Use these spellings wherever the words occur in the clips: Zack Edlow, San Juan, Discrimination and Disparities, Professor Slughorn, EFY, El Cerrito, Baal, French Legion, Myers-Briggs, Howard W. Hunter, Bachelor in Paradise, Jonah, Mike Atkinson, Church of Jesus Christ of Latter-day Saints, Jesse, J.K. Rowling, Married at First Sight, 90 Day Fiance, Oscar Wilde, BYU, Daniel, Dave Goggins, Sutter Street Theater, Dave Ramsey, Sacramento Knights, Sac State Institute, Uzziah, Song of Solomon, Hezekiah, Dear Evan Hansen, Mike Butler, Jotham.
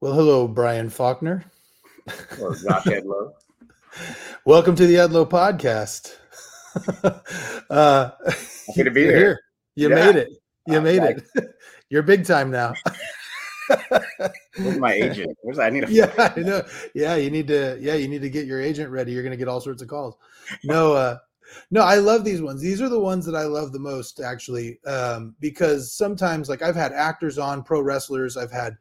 Well, hello, Brian Faulconer. Hello, Zack Edlow. Welcome to the Edlow Podcast. Happy to be here. You made it. You made it. You're big time now. Where's my agent? I need a. Yeah, I know. Yeah, you need to get your agent ready. You're going to get all sorts of calls. No, I love these ones. These are the ones that I love the most, actually, because sometimes, like, I've had actors on, pro wrestlers. I've had,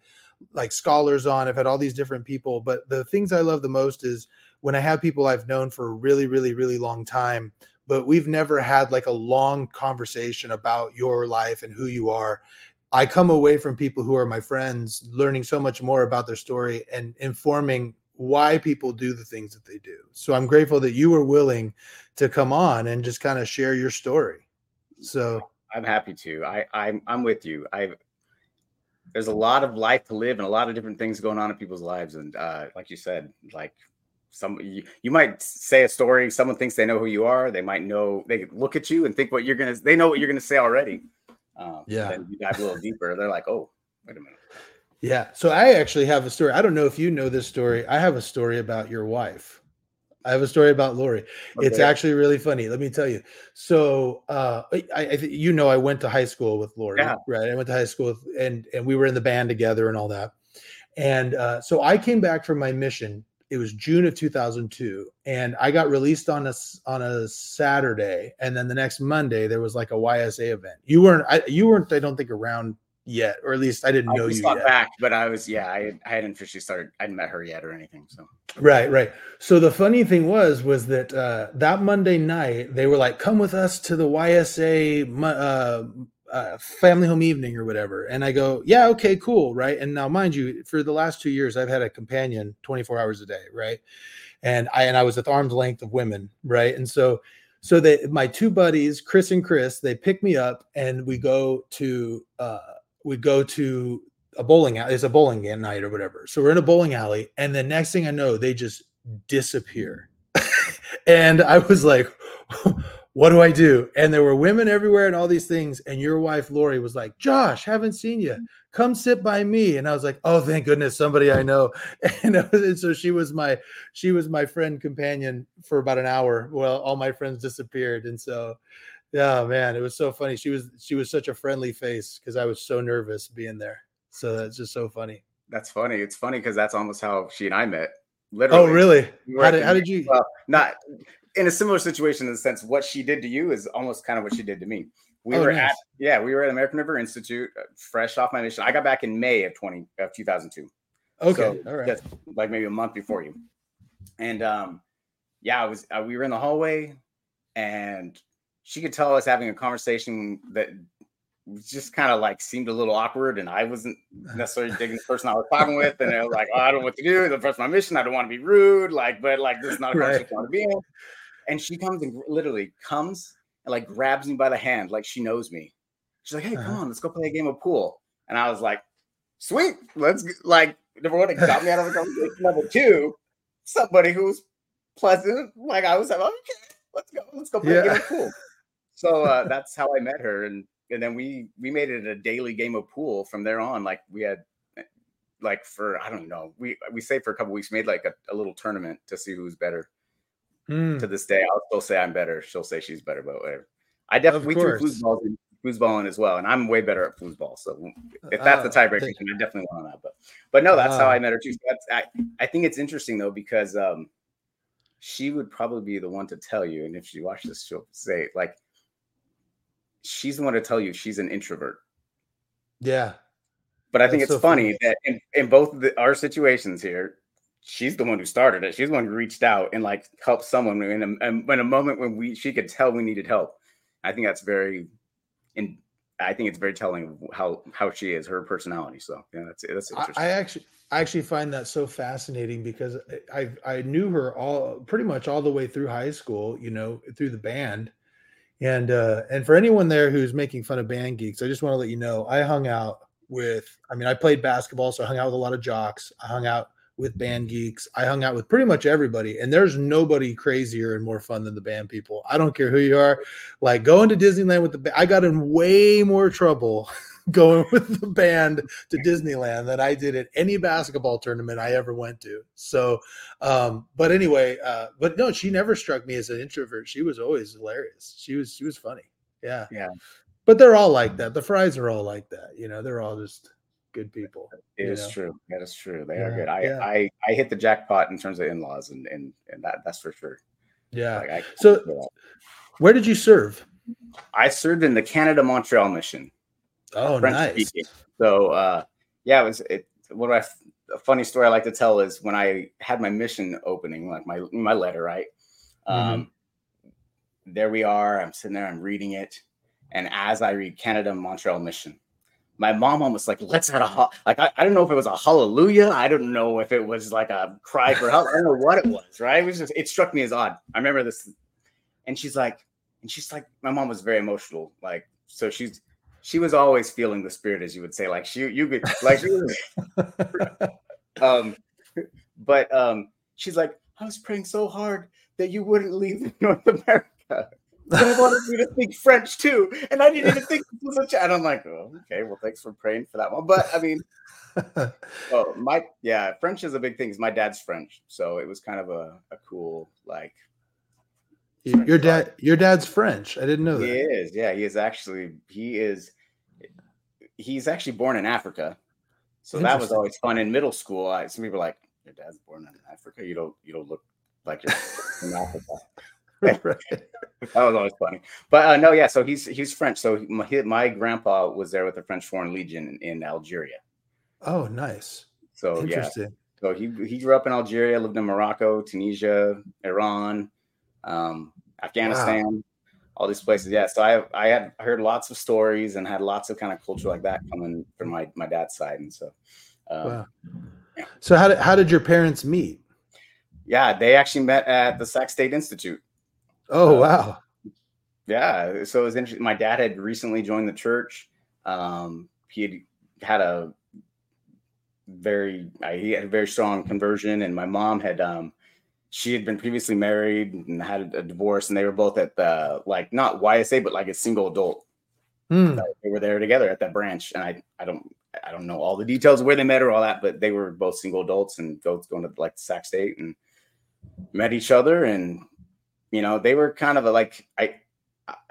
like, scholars on. I've had all these different people, but the things I love the most is when I have people I've known for a really, really, really long time, but we've never had, like, a long conversation about your life and who you are. I come away from people who are my friends learning so much more about their story and informing why people do the things that they do. So I'm grateful that you were willing to come on and just kind of share your story. So I'm happy to. I'm with you. There's a lot of life to live and a lot of different things going on in people's lives. And like you said, like you might say a story. Someone thinks they know who you are. They might know. They look at you and think they know what you're gonna say already. Yeah. Then you dive a little deeper. They're like, oh, wait a minute. Yeah. So I actually have a story. I don't know if you know this story. I have a story about your wife. I have a story about Lori. Okay. It's actually really funny. Let me tell you. So I went to high school with Lori, yeah. Right? I went to high school and we were in the band together and all that. And so I came back from my mission. It was June of 2002, and I got released on a Saturday, and then the next Monday there was like a YSA event. You weren't, I don't think, around yet, or at least I didn't know you yet. Back, but I was, yeah, I hadn't officially started. I hadn't met her yet or anything. So right. So the funny thing was that that Monday night they were like, "Come with us to the YSA family home evening or whatever," and I go, "Yeah, okay, cool, right?" And now, mind you, for the last 2 years, I've had a companion 24 hours a day, right? And I was at arm's length of women, right? And so they, my two buddies, Chris and Chris, they pick me up and we go to a bowling alley. It's a bowling night or whatever. So we're in a bowling alley, and the next thing I know, they just disappear, and I was like. What do I do? And there were women everywhere and all these things. And your wife, Lori, was like, "Josh, haven't seen you. Come sit by me." And I was like, "Oh, thank goodness, somebody I know." And so she was my friend companion for about an hour. Well, all my friends disappeared. And so, yeah, man, it was so funny. She was such a friendly face because I was so nervous being there. So that's just so funny. That's funny. It's funny because that's almost how she and I met. Literally. Oh, really? How did you? Well, not. In a similar situation, in the sense, what she did to you is almost kind of what she did to me. We were at American River Institute, fresh off my mission. I got back in May of 2002. Okay, so all right, like maybe a month before you. And we were in the hallway, and she could tell us having a conversation that just kind of like seemed a little awkward, and I wasn't necessarily digging the person I was talking with, and I was like, "Oh, I don't know what to do. The first my mission. I don't want to be rude, but this is not a conversation I want to be in." And she comes and literally and like grabs me by the hand. Like she knows me. She's like, "Hey, come on, let's go play a game of pool." And I was like, sweet. Let's number one, it got me out of the conversation. Number two, somebody who's pleasant. Like I was like, okay, let's go play a game of pool. So that's how I met her. And then we made it a daily game of pool from there on. Like we had for, I don't know, we saved for a couple of weeks, made like a little tournament to see who's better. To this day, I'll still say I'm better. She'll say she's better, but whatever. We threw foosball in as well, and I'm way better at foosball. So if that's the tiebreaker, I definitely won on that. But no, that's how I met her too. So I think it's interesting though because she would probably be the one to tell you, and if she watched this, she'll say she's the one to tell you she's an introvert. Yeah, but I think it's so funny that in both our situations here. She's the one who started it. She's the one who reached out and helped someone in a moment when she could tell we needed help. I think that's it's very telling how she is, her personality. So yeah, that's interesting. I actually find that so fascinating because I knew her pretty much all the way through high school, through the band. And for anyone there who's making fun of band geeks, I just want to let you know, I hung out I played basketball, so I hung out with a lot of jocks. I hung out with band geeks. I hung out with pretty much everybody, and there's nobody crazier and more fun than the band people. I don't care who you are. Like going to Disneyland with I got in way more trouble going with the band to Disneyland than I did at any basketball tournament I ever went to. So, but anyway, but no, she never struck me as an introvert. She was always hilarious. She was funny. Yeah. Yeah. But they're all like that. The Fries are all like that. You know, they're all just good people. It is true. That is true. They are good. I hit the jackpot in terms of in-laws and that's for sure. Yeah. Like, so where did you serve? I served in the Canada Montreal Mission. Oh, French nice. Speaking. So, yeah, a funny story I like to tell is when I had my mission opening, like my letter, right? There we are. I'm sitting there, I'm reading it. And as I read Canada Montreal Mission, my mom almost like lets out I don't know if it was a hallelujah. I don't know if it was like a cry for help. I don't know what it was, right? It was just, it struck me as odd. I remember this. And she's like, my mom was very emotional. Like, so she was always feeling the spirit, as you would say, like you could like, but she's like, I was praying so hard that you wouldn't leave North America. But I wanted you to think French too, and I didn't even think this was a chat. I'm like, oh, okay, well, thanks for praying for that one. But I mean, French is a big thing. My dad's French, so it was kind of a cool like. French your dad's French. I didn't know that. He is. Yeah, he is. He's actually born in Africa, so that was always fun. In middle school, some people were like, your dad's born in Africa. You don't look like you're from Africa. Right. That was always funny, but no, yeah. So he's French. So my grandpa was there with the French Foreign Legion in Algeria. Oh, nice. So interesting. Yeah. So he grew up in Algeria, lived in Morocco, Tunisia, Iran, Afghanistan, all these places. Yeah. So I had heard lots of stories and had lots of kind of culture like that coming from my dad's side, and so. Yeah. So how did your parents meet? Yeah, they actually met at the Sac State Institute. Oh, wow. Yeah. So it was interesting. My dad had recently joined the church. He had a very strong conversion. And my mom she had been previously married and had a divorce. And they were both at like, not YSA, but like a single adult. Mm. They were there together at that branch. And I don't know all the details of where they met or all that, but they were both single adults and both going to like Sac State and met each other. And you know, they were kind of like, I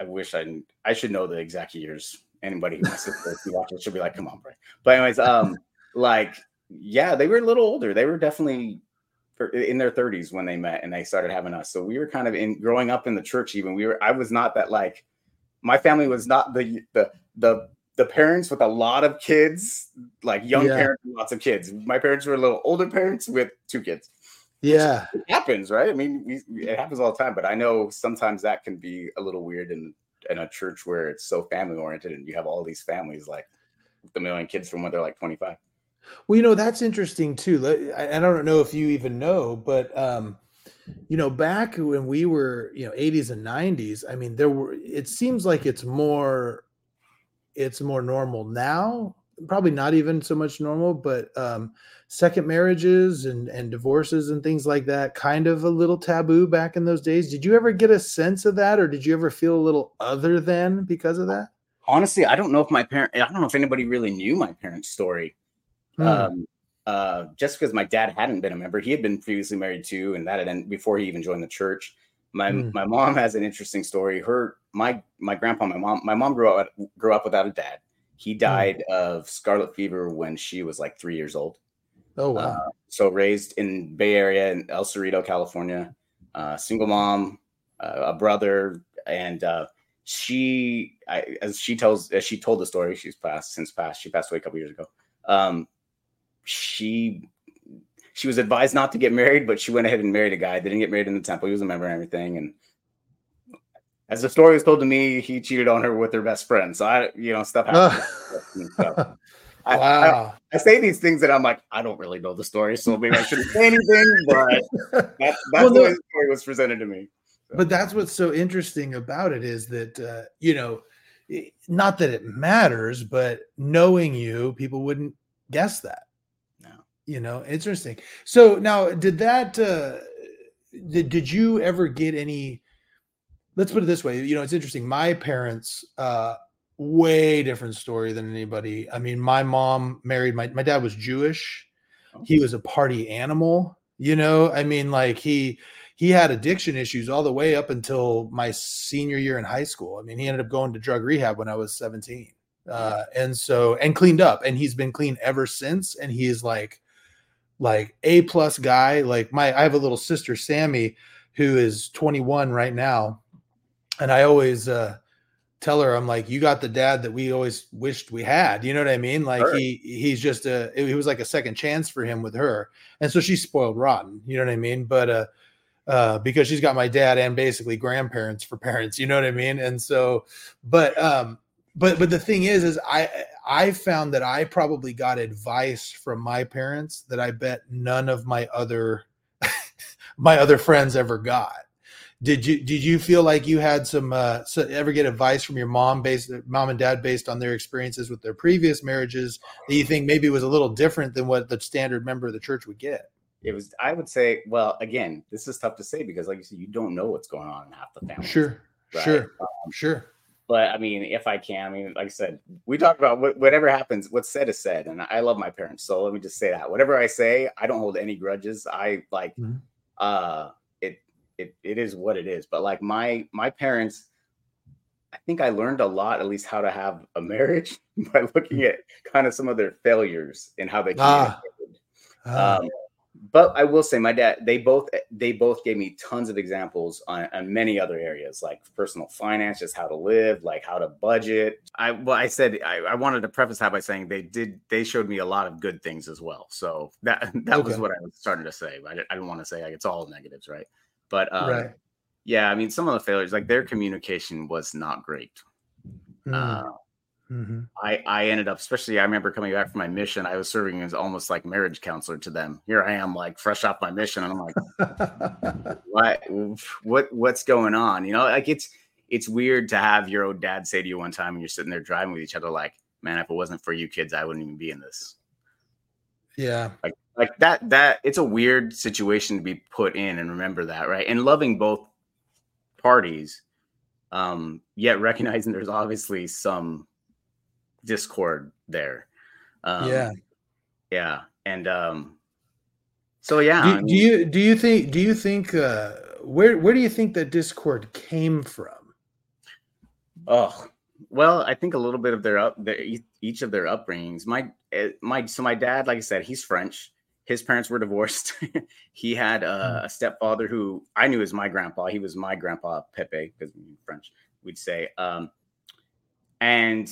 wish I should know the exact years. Anybody who watches should be like, come on, Brian. But anyways, like, yeah, they were a little older. They were definitely in their 30s when they met and they started having us. So we were kind of growing up in the church. Even I was not that, like, my family was not the parents with a lot of kids, like young parents with lots of kids. My parents were a little older parents with two kids. Yeah, it happens, right? I mean, it happens all the time. But I know sometimes that can be a little weird in a church where it's so family oriented, and you have all these families like the million kids from when they're like 25. Well, you know, that's interesting too. I don't know if you even know, but you know, back when we were, you know, 80s and 90s, I mean, there were. It seems like it's more normal now. Probably not even so much normal, but second marriages and divorces and things like that, kind of a little taboo back in those days. Did you ever get a sense of that, or did you ever feel a little other than because of that? Honestly, I don't know if I don't know if anybody really knew my parents' story. Just because my dad hadn't been a member, he had been previously married to, and that had ended before he even joined the church. My mom has an interesting story. My mom grew up without a dad. He died of scarlet fever when she was like 3 years old. Oh, wow. So raised in Bay Area in El Cerrito, California, single mom, a brother. And as she told the story, she passed away a couple years ago. She was advised not to get married, but she went ahead and married a guy. They didn't get married in the temple. He was a member and everything. And as the story was told to me, he cheated on her with her best friend. So stuff happened. So I say these things that I'm like, I don't really know the story, so maybe I shouldn't say anything. But that's the way the story was presented to me. So. But that's what's so interesting about it is that you know, not that it matters, but knowing you, people wouldn't guess that. No, you know, interesting. So now, did that? Did you ever get any? Let's put it this way. You know, it's interesting. My parents way different story than anybody. I mean, my mom married my dad was Jewish. He was a party animal, you know? I mean, like he had addiction issues all the way up until my senior year in high school. I mean, he ended up going to drug rehab when I was 17. And cleaned up, and he's been clean ever since. And he is like A+ guy. Like I have a little sister, Sammy, who is 21 right now. And I always, tell her, I'm like, you got the dad that we always wished we had. You know what I mean? Like sure. He's just he was like a second chance for him with her. And so she's spoiled rotten, you know what I mean? But, because she's got my dad and basically grandparents for parents, you know what I mean? And so, but the thing is I found that I probably got advice from my parents that I bet none of my other, my other friends ever got. Did you feel like you had some ever get advice from your mom and dad based on their experiences with their previous marriages that you think maybe was a little different than what the standard member of the church would get? It was, I would say, well, again, this is tough to say because, like you said, you don't know what's going on in half the family. Sure, right? Sure. But I mean, if I can, I mean, like I said, we talk about whatever happens, what's said is said, and I love my parents, so let me just say that. Whatever I say, I don't hold any grudges. I like. Mm-hmm. It is what it is. But like my parents, I think I learned a lot, at least how to have a marriage by looking at kind of some of their failures and how they communicated. But I will say my dad, they both gave me tons of examples on many other areas, like personal finance, just how to live, like how to budget. I wanted to preface that by saying they showed me a lot of good things as well. So that was what I was starting to say. I didn't want to say like it's all negatives, right? But right. Yeah, I mean, some of the failures, like their communication was not great. Mm-hmm. I ended up, especially I remember coming back from my mission, I was serving as almost like marriage counselor to them. Here I am, like fresh off my mission. And I'm like, what's going on? You know, like it's weird to have your old dad say to you one time when you're sitting there driving with each other, like, man, if it wasn't for you kids, I wouldn't even be in this. Yeah. Like that it's a weird situation to be put in, and remember that, right? And loving both parties, yet recognizing there's obviously some discord there. Do you think where do you think that discord came from? Oh, well, I think a little bit of each of their upbringings. My dad, like I said, he's French. His parents were divorced. He had a stepfather who I knew as my grandpa. He was my grandpa Pepe, because in French we'd say. And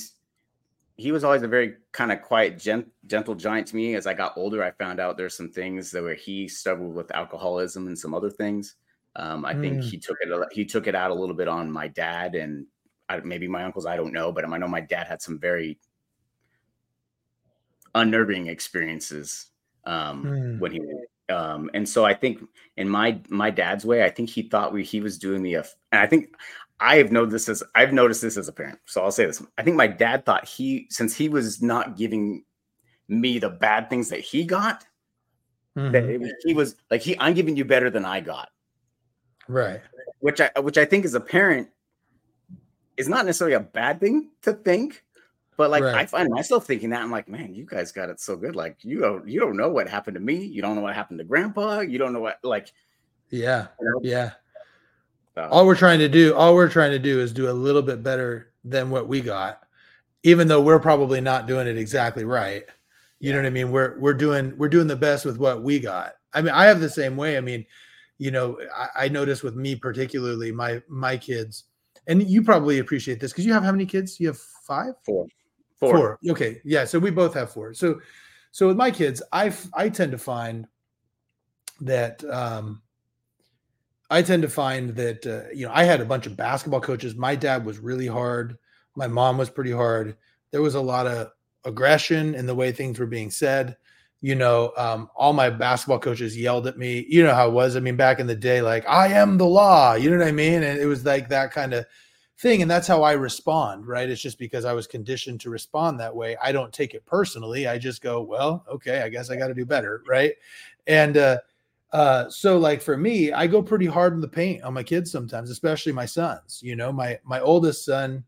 he was always a very kind of quiet, gentle giant to me. As I got older, I found out there's some things that where he struggled with alcoholism and some other things. I think he took it out a little bit on my dad and maybe my uncles. I don't know, but I know my dad had some very unnerving experiences. When he and so I think in my dad's way, I think he thought he was doing me and I think I've noticed this as a parent. So I'll say this. I think my dad thought since he was not giving me the bad things that he got, that he was like, I'm giving you better than I got. Right. Which I think as a parent is not necessarily a bad thing to think. But like, right. I find myself thinking that I'm like, man, you guys got it so good. Like, you don't know what happened to me. You don't know what happened to grandpa. You don't know what, like, yeah. You know? Yeah. All we're trying to do is do a little bit better than what we got, even though we're probably not doing it exactly right. You know what I mean? We're doing the best with what we got. I mean, I have the same way. I mean, you know, I noticed with me, particularly my kids, and you probably appreciate this because you have how many kids? You have five? Four. Okay. Yeah. So we both have four. So with my kids, I tend to find that, you know, I had a bunch of basketball coaches. My dad was really hard. My mom was pretty hard. There was a lot of aggression in the way things were being said. You know, all my basketball coaches yelled at me. You know how it was. I mean, back in the day, like, I am the law, you know what I mean? And it was like that kind of thing. And that's how I respond, right? It's just because I was conditioned to respond that way. I don't take it personally. I just go, well, okay, I guess I got to do better, right? And so like for me, I go pretty hard in the paint on my kids sometimes, especially my sons. You know, my oldest son,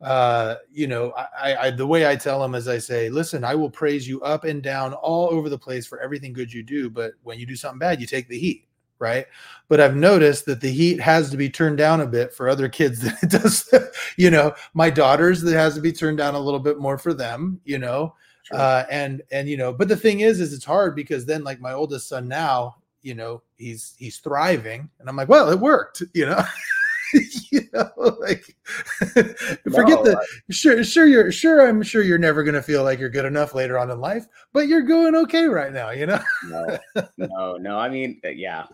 The way I tell them is I say, listen, I will praise you up and down all over the place for everything good you do. But when you do something bad, you take the heat. Right. But I've noticed that the heat has to be turned down a bit for other kids than it does, my daughters, that has to be turned down a little bit more for them, Sure. But the thing is it's hard because then like my oldest son now, he's thriving and I'm like, well, it worked, I'm sure you're never going to feel like you're good enough later on in life, but you're going okay right now, No. I mean, yeah.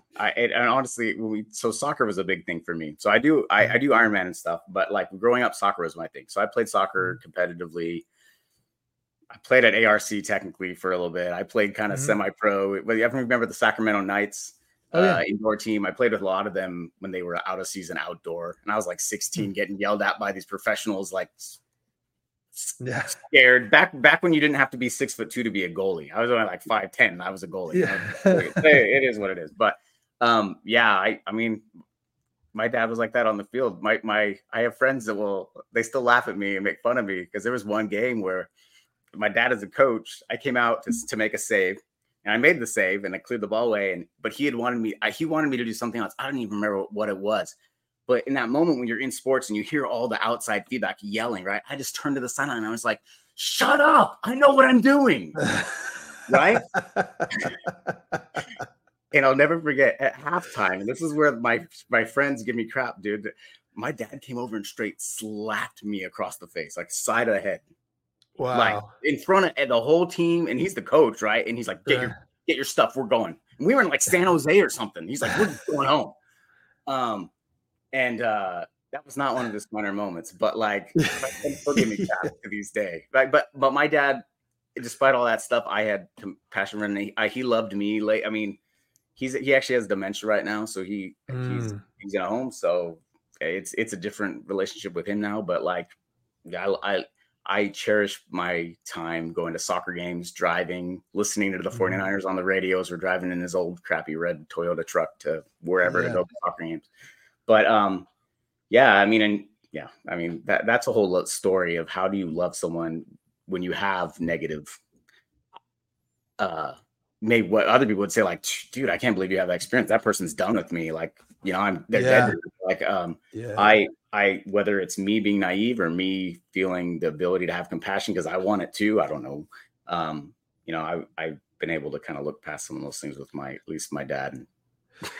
So soccer was a big thing for me. So I do Ironman and stuff, but like growing up, soccer was my thing. So I played soccer competitively. I played at ARC technically for a little bit. I played kind of semi-pro, but you have to remember the Sacramento Knights. Indoor team. I played with a lot of them when they were out of season outdoor, and I was like 16 getting yelled at by these professionals, like scared. Back when you didn't have to be 6'2" to be a goalie. I was only like 5'10", and I was a goalie. It is what it is. But I mean my dad was like that on the field. I have friends that they still laugh at me and make fun of me because there was one game where my dad as a coach, I came out to make a save. And I made the save and I cleared the ball away. But he had wanted me. He wanted me to do something else. I don't even remember what it was. But in that moment when you're in sports and you hear all the outside feedback yelling, right? I just turned to the sideline and I was like, "Shut up! I know what I'm doing." Right? And I'll never forget at halftime. And this is where my friends give me crap, dude. My dad came over and straight slapped me across the face, like side of the head. Wow. Like in front of the whole team, and he's the coach, right? And he's like, get your stuff, we're going. And we were in like San Jose or something. He's like, we're going home. That was not one of his winner moments, but like forgive me to this day. Like, but my dad, despite all that stuff, I had compassion for him. He loved me. Like, I mean, he actually has dementia right now, so he's at home. So it's a different relationship with him now. But like, I cherish my time going to soccer games, driving, listening to the 49ers on the radios, or driving in his old crappy red Toyota truck to wherever to go to soccer games. But that's a whole story of how do you love someone when you have negative, maybe what other people would say, like, dude, I can't believe you have that experience. That person's done with me. Like, they're dead. Like, whether it's me being naive or me feeling the ability to have compassion because I want it too, I don't know. I've been able to kind of look past some of those things with at least my dad.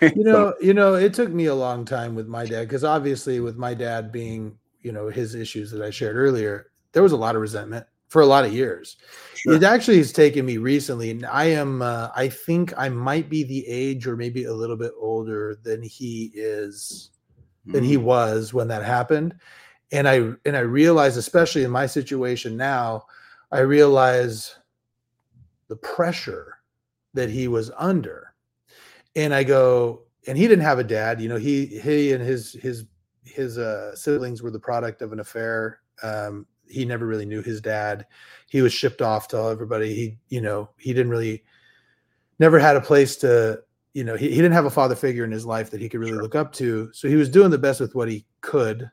And it took me a long time with my dad because obviously with my dad being, his issues that I shared earlier, there was a lot of resentment for a lot of years. Sure. It actually has taken me recently, and I am, I think I might be the age or maybe a little bit older than he is. Than he was when that happened. And I realized, especially in my situation now, I realize the pressure that he was under. And I go, and he didn't have a dad, he and his siblings were the product of an affair. He never really knew his dad. He was shipped off to everybody. He didn't really, never had a place to, he didn't have a father figure in his life that he could really look up to. So he was doing the best with what he could.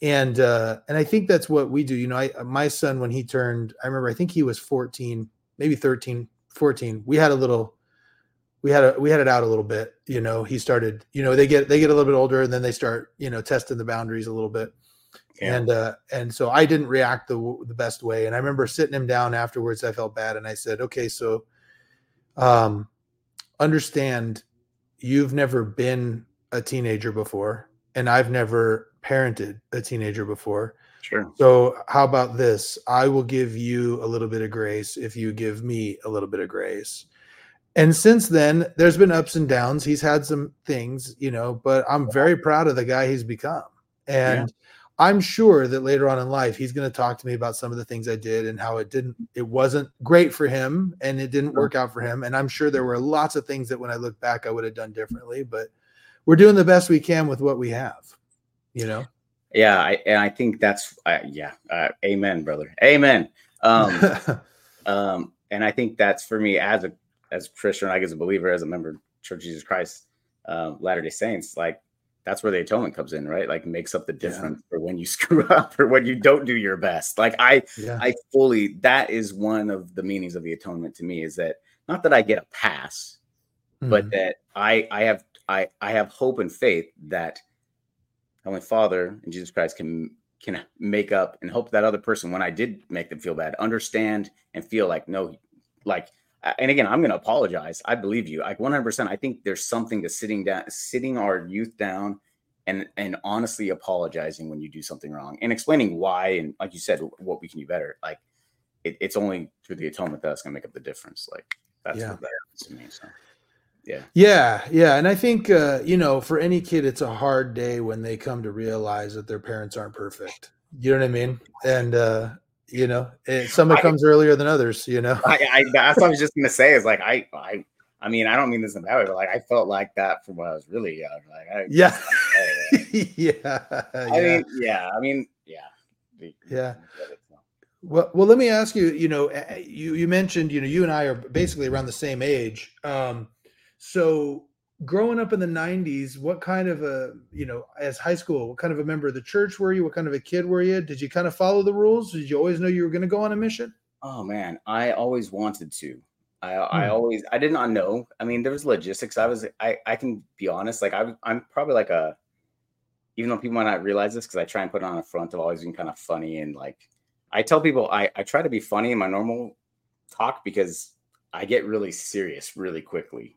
And I think that's what we do. My son, when he turned, I remember, I think he was 14, maybe 13, 14. We had it out a little bit. He started, they get a little bit older and then they start, testing the boundaries a little bit. Yeah. And so I didn't react the best way. And I remember sitting him down afterwards, I felt bad. And I said, okay, so, understand you've never been a teenager before, and I've never parented a teenager before. Sure. So how about this? I will give you a little bit of grace if you give me a little bit of grace. And since then, there's been ups and downs. He's had some things, but I'm very proud of the guy he's become. And I'm sure that later on in life, he's going to talk to me about some of the things I did and how it wasn't great for him and it didn't work out for him. And I'm sure there were lots of things that when I look back, I would have done differently, but we're doing the best we can with what we have, Yeah. I think that's, amen, brother. Amen. And I think that's for me as a Christian, as a believer, as a member of Church of Jesus Christ, Latter-day Saints, like, that's where the atonement comes in, right? Like makes up the difference for when you screw up or when you don't do your best. Like I fully, that is one of the meanings of the atonement to me, is that not that I get a pass, but that I have hope and faith that Heavenly Father and Jesus Christ can make up, and hope that other person, when I did make them feel bad, understand and feel like, no, like, and again, I'm going to apologize. I believe you. Like 100%. I think there's something to sitting our youth down and honestly apologizing when you do something wrong and explaining why. And like you said, what we can do better. Like it's only through the atonement that's going to make up the difference. Like that's what that happens to me. So. Yeah. And I think, for any kid, it's a hard day when they come to realize that their parents aren't perfect. You know what I mean? And, someone comes earlier than others, that's what I was just going to say, is like, I mean, I don't mean this in a bad way, but like, I felt like that from when I was really young. Like, I mean. Well, let me ask you, you mentioned, you and I are basically around the same age. So growing up in the 90s, what kind of as high school, what kind of a member of the church were you? What kind of a kid were you? Did you kind of follow the rules? Did you always know you were going to go on a mission? Oh, man, I always wanted to. I did not know. I mean, there was logistics. I can be honest. Like I'm probably like even though people might not realize this, because I try and put on a front of always being kind of funny. And like, I tell people I try to be funny in my normal talk because I get really serious really quickly.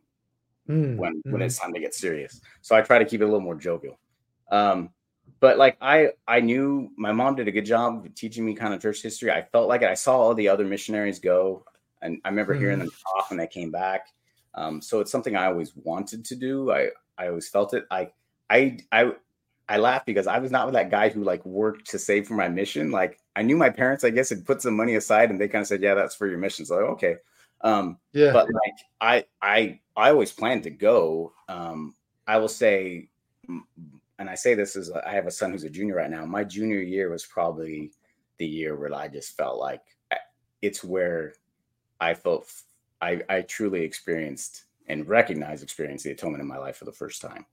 When it's time to get serious. So I try to keep it a little more jovial. But like I knew my mom did a good job of teaching me kind of church history. I felt like it. I saw all the other missionaries go, and I remember hearing them talk when they came back. So it's something I always wanted to do. I always felt it. I laugh because I was not with that guy who like worked to save for my mission. Like I knew my parents, I guess, had put some money aside and they kind of said, yeah, that's for your mission. So like, okay. But like I always planned to go. I will say, and I say this is, I have a son who's a junior right now. My junior year was probably the year where I just felt like it's where I felt I truly experienced and experienced the atonement in my life for the first time.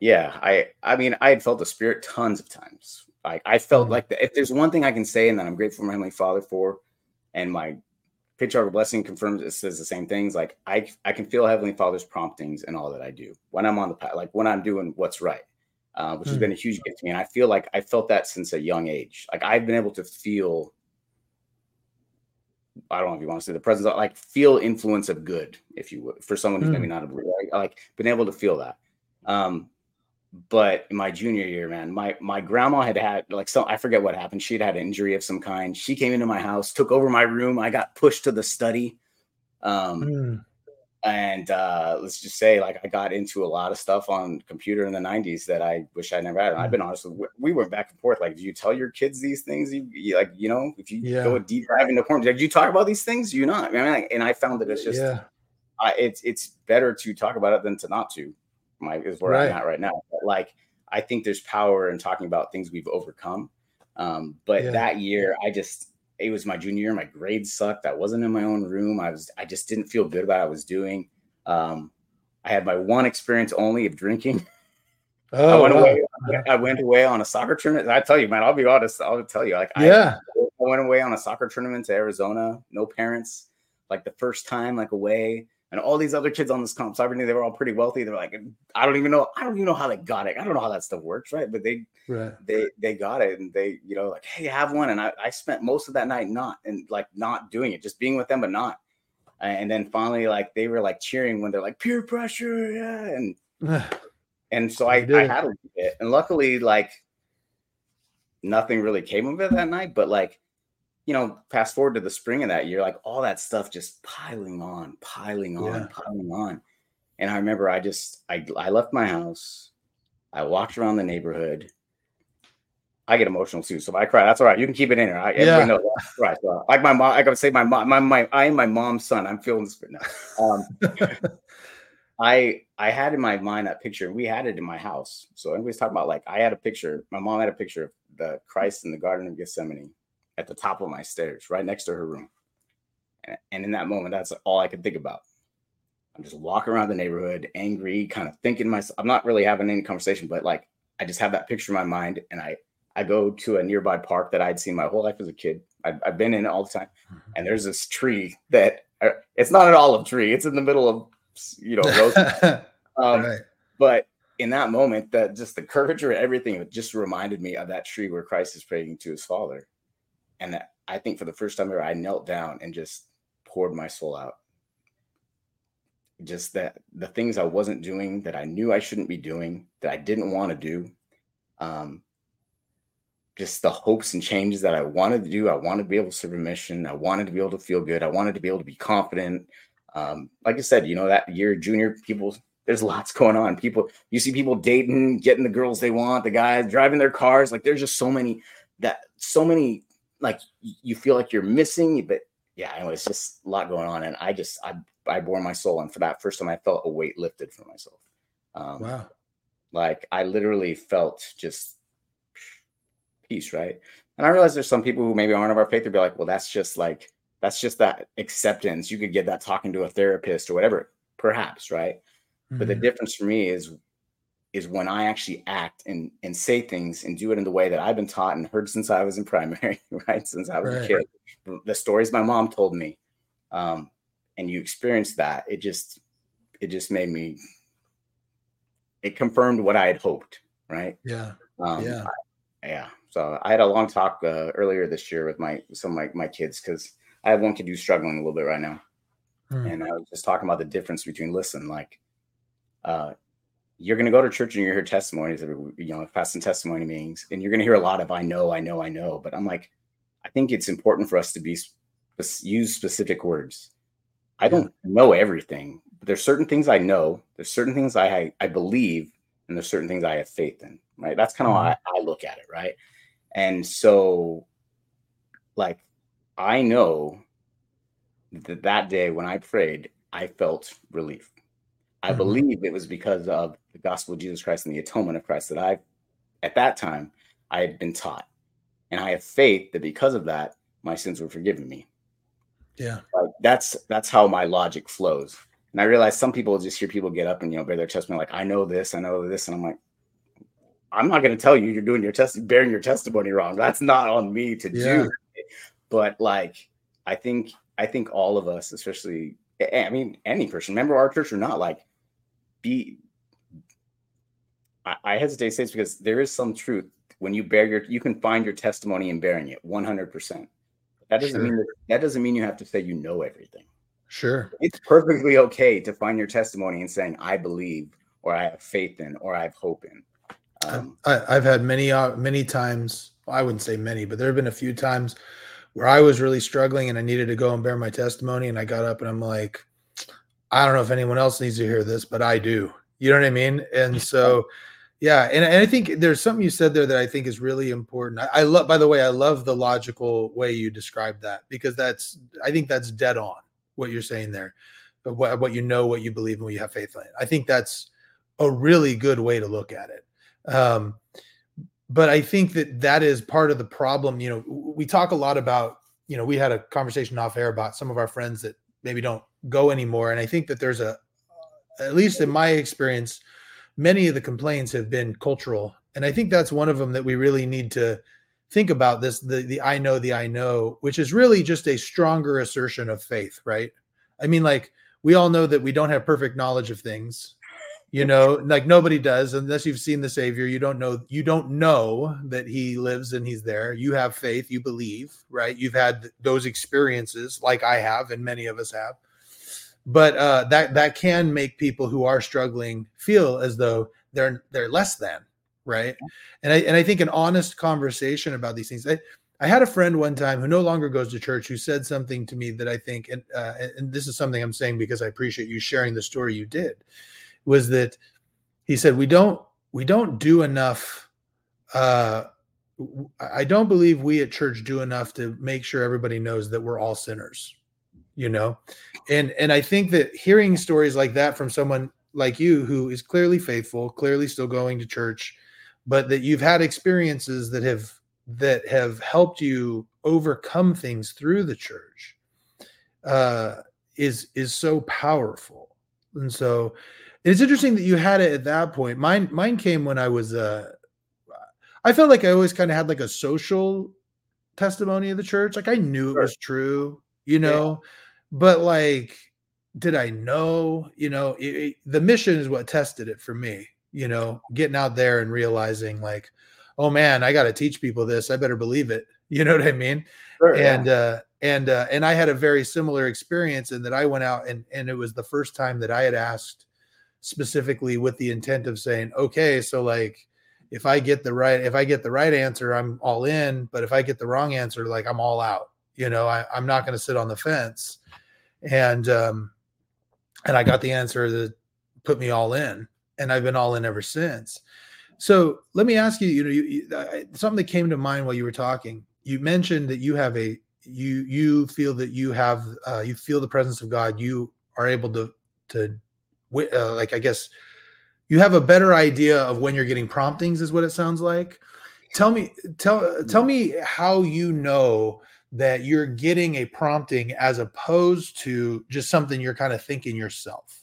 Yeah. I mean, I had felt the Spirit tons of times. I felt like that. If there's one thing I can say, and that I'm grateful for my Heavenly Father for, and my picture of a blessing confirms, it says the same things. Like I can feel Heavenly Father's promptings in all that I do when I'm on the path, like when I'm doing what's right, which has been a huge gift to me. And I feel like I felt that since a young age. Like I've been able to feel, I don't know if you want to say the presence of, like feel influence of good, if you would, for someone who's maybe not a believer, like been able to feel that. But in my junior year, man, my grandma had like some, I forget what happened. She'd had an injury of some kind. She came into my house, took over my room. I got pushed to the study. And let's just say like, I got into a lot of stuff on computer in the 90s that I wish I never had. And I've been honest with, we went back and forth. Like, do you tell your kids these things? If you go a deep dive into porn, do you talk about these things? Do you not? I mean, and I found that it's just, it's better to talk about it than to not to. Is where I'm at right now. But like, I think there's power in talking about things we've overcome. That year, it was my junior year. My grades sucked. I wasn't in my own room. I just didn't feel good about what I was doing. I had my one experience only of drinking. Oh, I went away on a soccer tournament. I tell you, man, I'll be honest. I'll tell you, like, I went away on a soccer tournament to Arizona. No parents. Like the first time, like away. And all these other kids on this comp soccer team, they were all pretty wealthy. They're like, I don't even know how they got it. I don't know how that stuff works, right? But they got it, and they, like, hey, have one. And I spent most of that night not doing it, just being with them, but not. And then finally, like, they were like cheering when they're like peer pressure, and so I had a little bit, and luckily, like, nothing really came of it that night, but like. Fast forward to the spring of that year, like all that stuff just piling on. And I remember I left my house. I walked around the neighborhood. I get emotional too. So if I cry, that's all right. You can keep it in here. Everybody knows that's right. So like my mom, I gotta say I am my mom's son. I'm feeling this right now. I had in my mind that picture, and we had it in my house. So everybody's talking about like, I had a picture. My mom had a picture of the Christ in the Garden of Gethsemane. At the top of my stairs, right next to her room. And in that moment, that's all I could think about. I'm just walking around the neighborhood, angry, kind of thinking myself. I'm not really having any conversation, but like I just have that picture in my mind. And I go to a nearby park that I'd seen my whole life as a kid. I've been in all the time. And there's this tree that it's not an olive tree. It's in the middle of, you know, Rosemary. Right. But in that moment, that just the curvature of everything, it just reminded me of that tree where Christ is praying to his Father. And that, I think for the first time ever, I knelt down and just poured my soul out. Just that the things I wasn't doing that I knew I shouldn't be doing, that I didn't want to do, just the hopes and changes that I wanted to do. I wanted to be able to serve a mission. I wanted to be able to feel good. I wanted to be able to be confident. Like I said, you know, that year, junior, people, there's lots going on. People, you see people dating, getting the girls they want, the guys driving their cars. Like there's just so many, like you feel like you're missing, but yeah, anyway, it's just a lot going on. And I bore my soul. And for that first time, I felt a weight lifted from myself. Wow. Like I literally felt just peace. Right. And I realized there's some people who maybe aren't of our faith. They'll be like, well, that's just that acceptance. You could get that talking to a therapist or whatever, perhaps. Right. Mm-hmm. But the difference for me is when I actually act and say things and do it in the way that I've been taught and heard since I was in primary, right? Since I was a kid, the stories my mom told me. And you experience that, it just made me, it confirmed what I had hoped, right? Yeah. Yeah. So I had a long talk earlier this year with some of my kids, because I have one kid who's struggling a little bit right now. And I was just talking about the difference between, listen, like you're going to go to church and you're going to hear testimonies, past and testimony meetings, and you're going to hear a lot of, I know. But I'm like, I think it's important for us to use specific words. I don't know everything, but there's certain things I know. There's certain things I believe, and there's certain things I have faith in, right? That's kind of how I look at it, right? And so, like, I know that that day when I prayed, I felt relief. I believe it was because of the gospel of Jesus Christ and the atonement of Christ that at that time, I had been taught. And I have faith that because of that, my sins were forgiven me. Yeah, like that's how my logic flows. And I realize some people just hear people get up and, you know, bear their testimony, like, I know this. And I'm like, I'm not going to tell you you're doing your bearing your testimony wrong. That's not on me to do. But like, I think all of us, especially, I mean, any person, member of our church or not, like I hesitate to say this because there is some truth when you bear you can find your testimony in bearing it 100%. That doesn't mean you have to say you know everything. Sure. It's perfectly okay to find your testimony and saying, I believe, or I have faith in, or I have hope in. I've had many times, well, I wouldn't say many, but there have been a few times where I was really struggling and I needed to go and bear my testimony. And I got up and I'm like, I don't know if anyone else needs to hear this, but I do. You know what I mean? And so, yeah. And I think there's something you said there that I think is really important. I love, by the way, I love the logical way you described that, because I think that's dead on what you're saying there, but what you know, what you believe, and what you have faith in. I think that's a really good way to look at it. But I think that is part of the problem. You know, we talk a lot about, you know, we had a conversation off air about some of our friends that maybe don't go anymore. And I think that there's at least in my experience, many of the complaints have been cultural. And I think that's one of them that we really need to think about this, the I know, which is really just a stronger assertion of faith, right? I mean, like, we all know that we don't have perfect knowledge of things, you know, like nobody does, unless you've seen the Savior. You don't know that he lives and he's there. You have faith, you believe, right? You've had those experiences like I have, and many of us have. But that can make people who are struggling feel as though they're less than, right? And I think an honest conversation about these things. I had a friend one time who no longer goes to church who said something to me that I think, and this is something I'm saying because I appreciate you sharing the story you did, was that he said, we don't do enough. I don't believe we at church do enough to make sure everybody knows that we're all sinners. You know, and I think that hearing stories like that from someone like you, who is clearly faithful, clearly still going to church, but that you've had experiences that have helped you overcome things through the church, is so powerful. And so it's interesting that you had it at that point. Mine came when I was, I felt like I always kind of had like a social testimony of the church. Like I knew it was true, you know, but like, did I know, you know, the mission is what tested it for me, you know, getting out there and realizing like, oh man, I got to teach people this. I better believe it. You know what I mean? Sure, and I had a very similar experience in that I went out and it was the first time that I had asked specifically with the intent of saying, okay, so like, if I get the right answer, I'm all in, but if I get the wrong answer, like I'm all out, you know, I'm not going to sit on the fence. And I got the answer that put me all in, and I've been all in ever since. So let me ask you, you know, something that came to mind while you were talking, you mentioned that you have you feel that you have, you feel the presence of God. You are able to like, I guess you have a better idea of when you're getting promptings is what it sounds like. Tell me how you know that you're getting a prompting as opposed to just something you're kind of thinking yourself.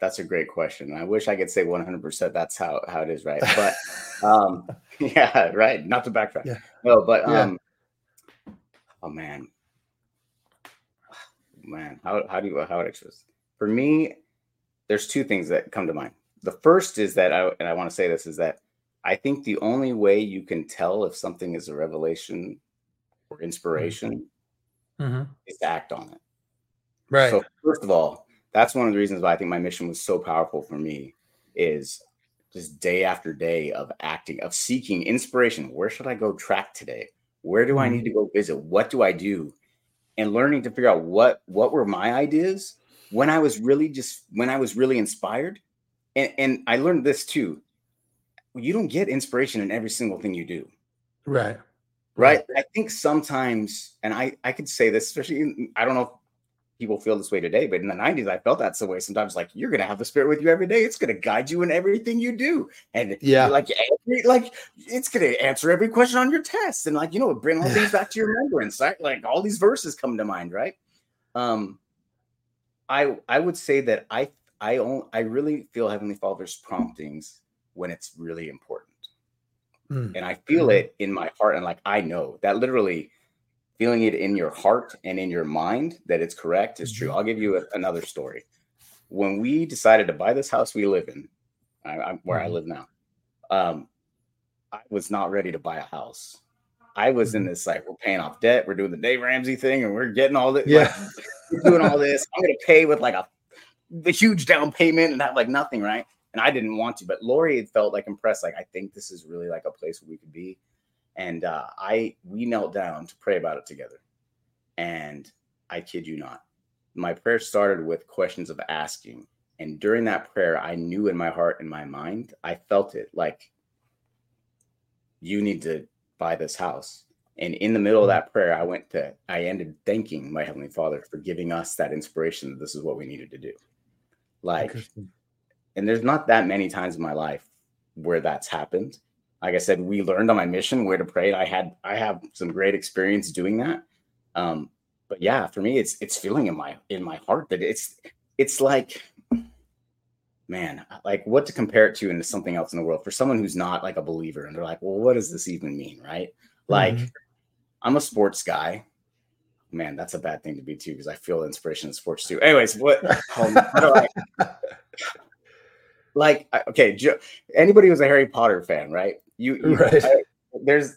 That's a great question. I wish I could say 100% that's how it is, right? But yeah, right. Not to backtrack. Yeah. No, but oh man, how would I choose? For me, there's two things that come to mind. The first is that I want to say this is that I think the only way you can tell if something is a revelation or inspiration is to act on it. Right. So first of all, that's one of the reasons why I think my mission was so powerful for me is just day after day of acting, of seeking inspiration. Where should I go track today? Where do I need to go visit? What do I do? And learning to figure out what were my ideas when I was really inspired. And I learned this too. You don't get inspiration in every single thing you do. Right. I think sometimes, and I could say this, especially I don't know if people feel this way today, but in the 90s, I felt that's the way sometimes, like, you're going to have the Spirit with you every day. It's going to guide you in everything you do. And like it's going to answer every question on your test. And like, you know, bring all things back to your remembrance, right? Like all these verses come to mind. Right. I would say that I really feel Heavenly Father's promptings when it's really important. And I feel it in my heart. And like, I know that literally feeling it in your heart and in your mind that it's correct is true. I'll give you another story. When we decided to buy this house we live in, where I live now, I was not ready to buy a house. I was in this, like, we're paying off debt. We're doing the Dave Ramsey thing and we're getting all this. Yeah. Like, we're doing all this. I'm going to pay with like the huge down payment and have like nothing. Right. And I didn't want to, but Lori had felt like impressed. Like, I think this is really like a place where we could be. And we knelt down to pray about it together. And I kid you not, my prayer started with questions of asking. And during that prayer, I knew in my heart and my mind, I felt it like, you need to buy this house. And in the middle of that prayer, I ended thanking my Heavenly Father for giving us that inspiration that this is what we needed to do. Like, and there's not that many times in my life where that's happened. Like I said, we learned on my mission where to pray. I have some great experience doing that. But yeah, for me, it's feeling in my heart that it's like, man, like what to compare it to into something else in the world for someone who's not like a believer. And they're like, well, what does this even mean? Right. Like I'm a sports guy. Man, that's a bad thing to be too, because I feel inspiration in sports too. Anyways, like, okay, anybody who's a Harry Potter fan, right? There's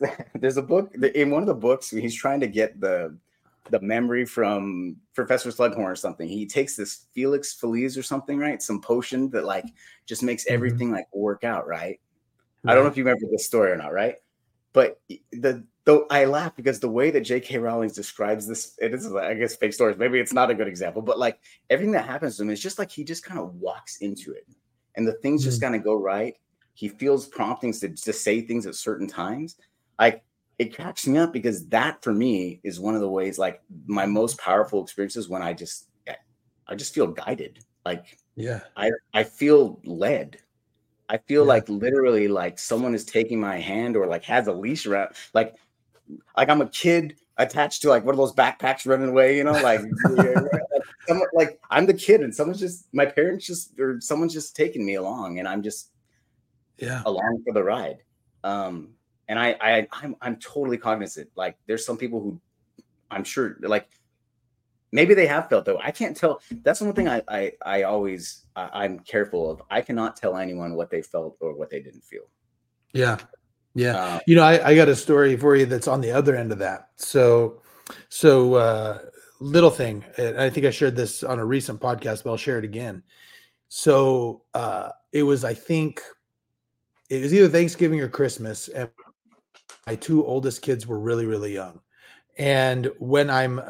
a book in one of the books. He's trying to get the memory from Professor Slughorn or something. He takes this Felix Felicis or something, right? Some potion that like just makes everything like work out, right? I don't know if you remember this story or not, right? But though I laugh because the way that J.K. Rowling describes this, it is, I guess, fake stories. Maybe it's not a good example, but like everything that happens to him is just like he just kind of walks into it. And the things just kind of go right. He feels promptings to say things at certain times. It cracks me up because that for me is one of the ways, like my most powerful experiences when I just feel guided. Like, yeah, I feel led. I feel like literally like someone is taking my hand or like has a leash around. Like I'm a kid attached to like one of those backpacks running away, you know, like, like I'm the kid and someone's just, my parents just, or someone's just taking me along and I'm just along for the ride. And I'm totally cognizant. Like there's some people who I'm sure like, maybe they have felt though. I can't tell. That's one thing I'm careful of. I cannot tell anyone what they felt or what they didn't feel. Yeah. Yeah. You know, I got a story for you that's on the other end of that. So little thing, I think I shared this on a recent podcast, but I'll share it again. So it was either Thanksgiving or Christmas. And my two oldest kids were really, really young. And when I'm,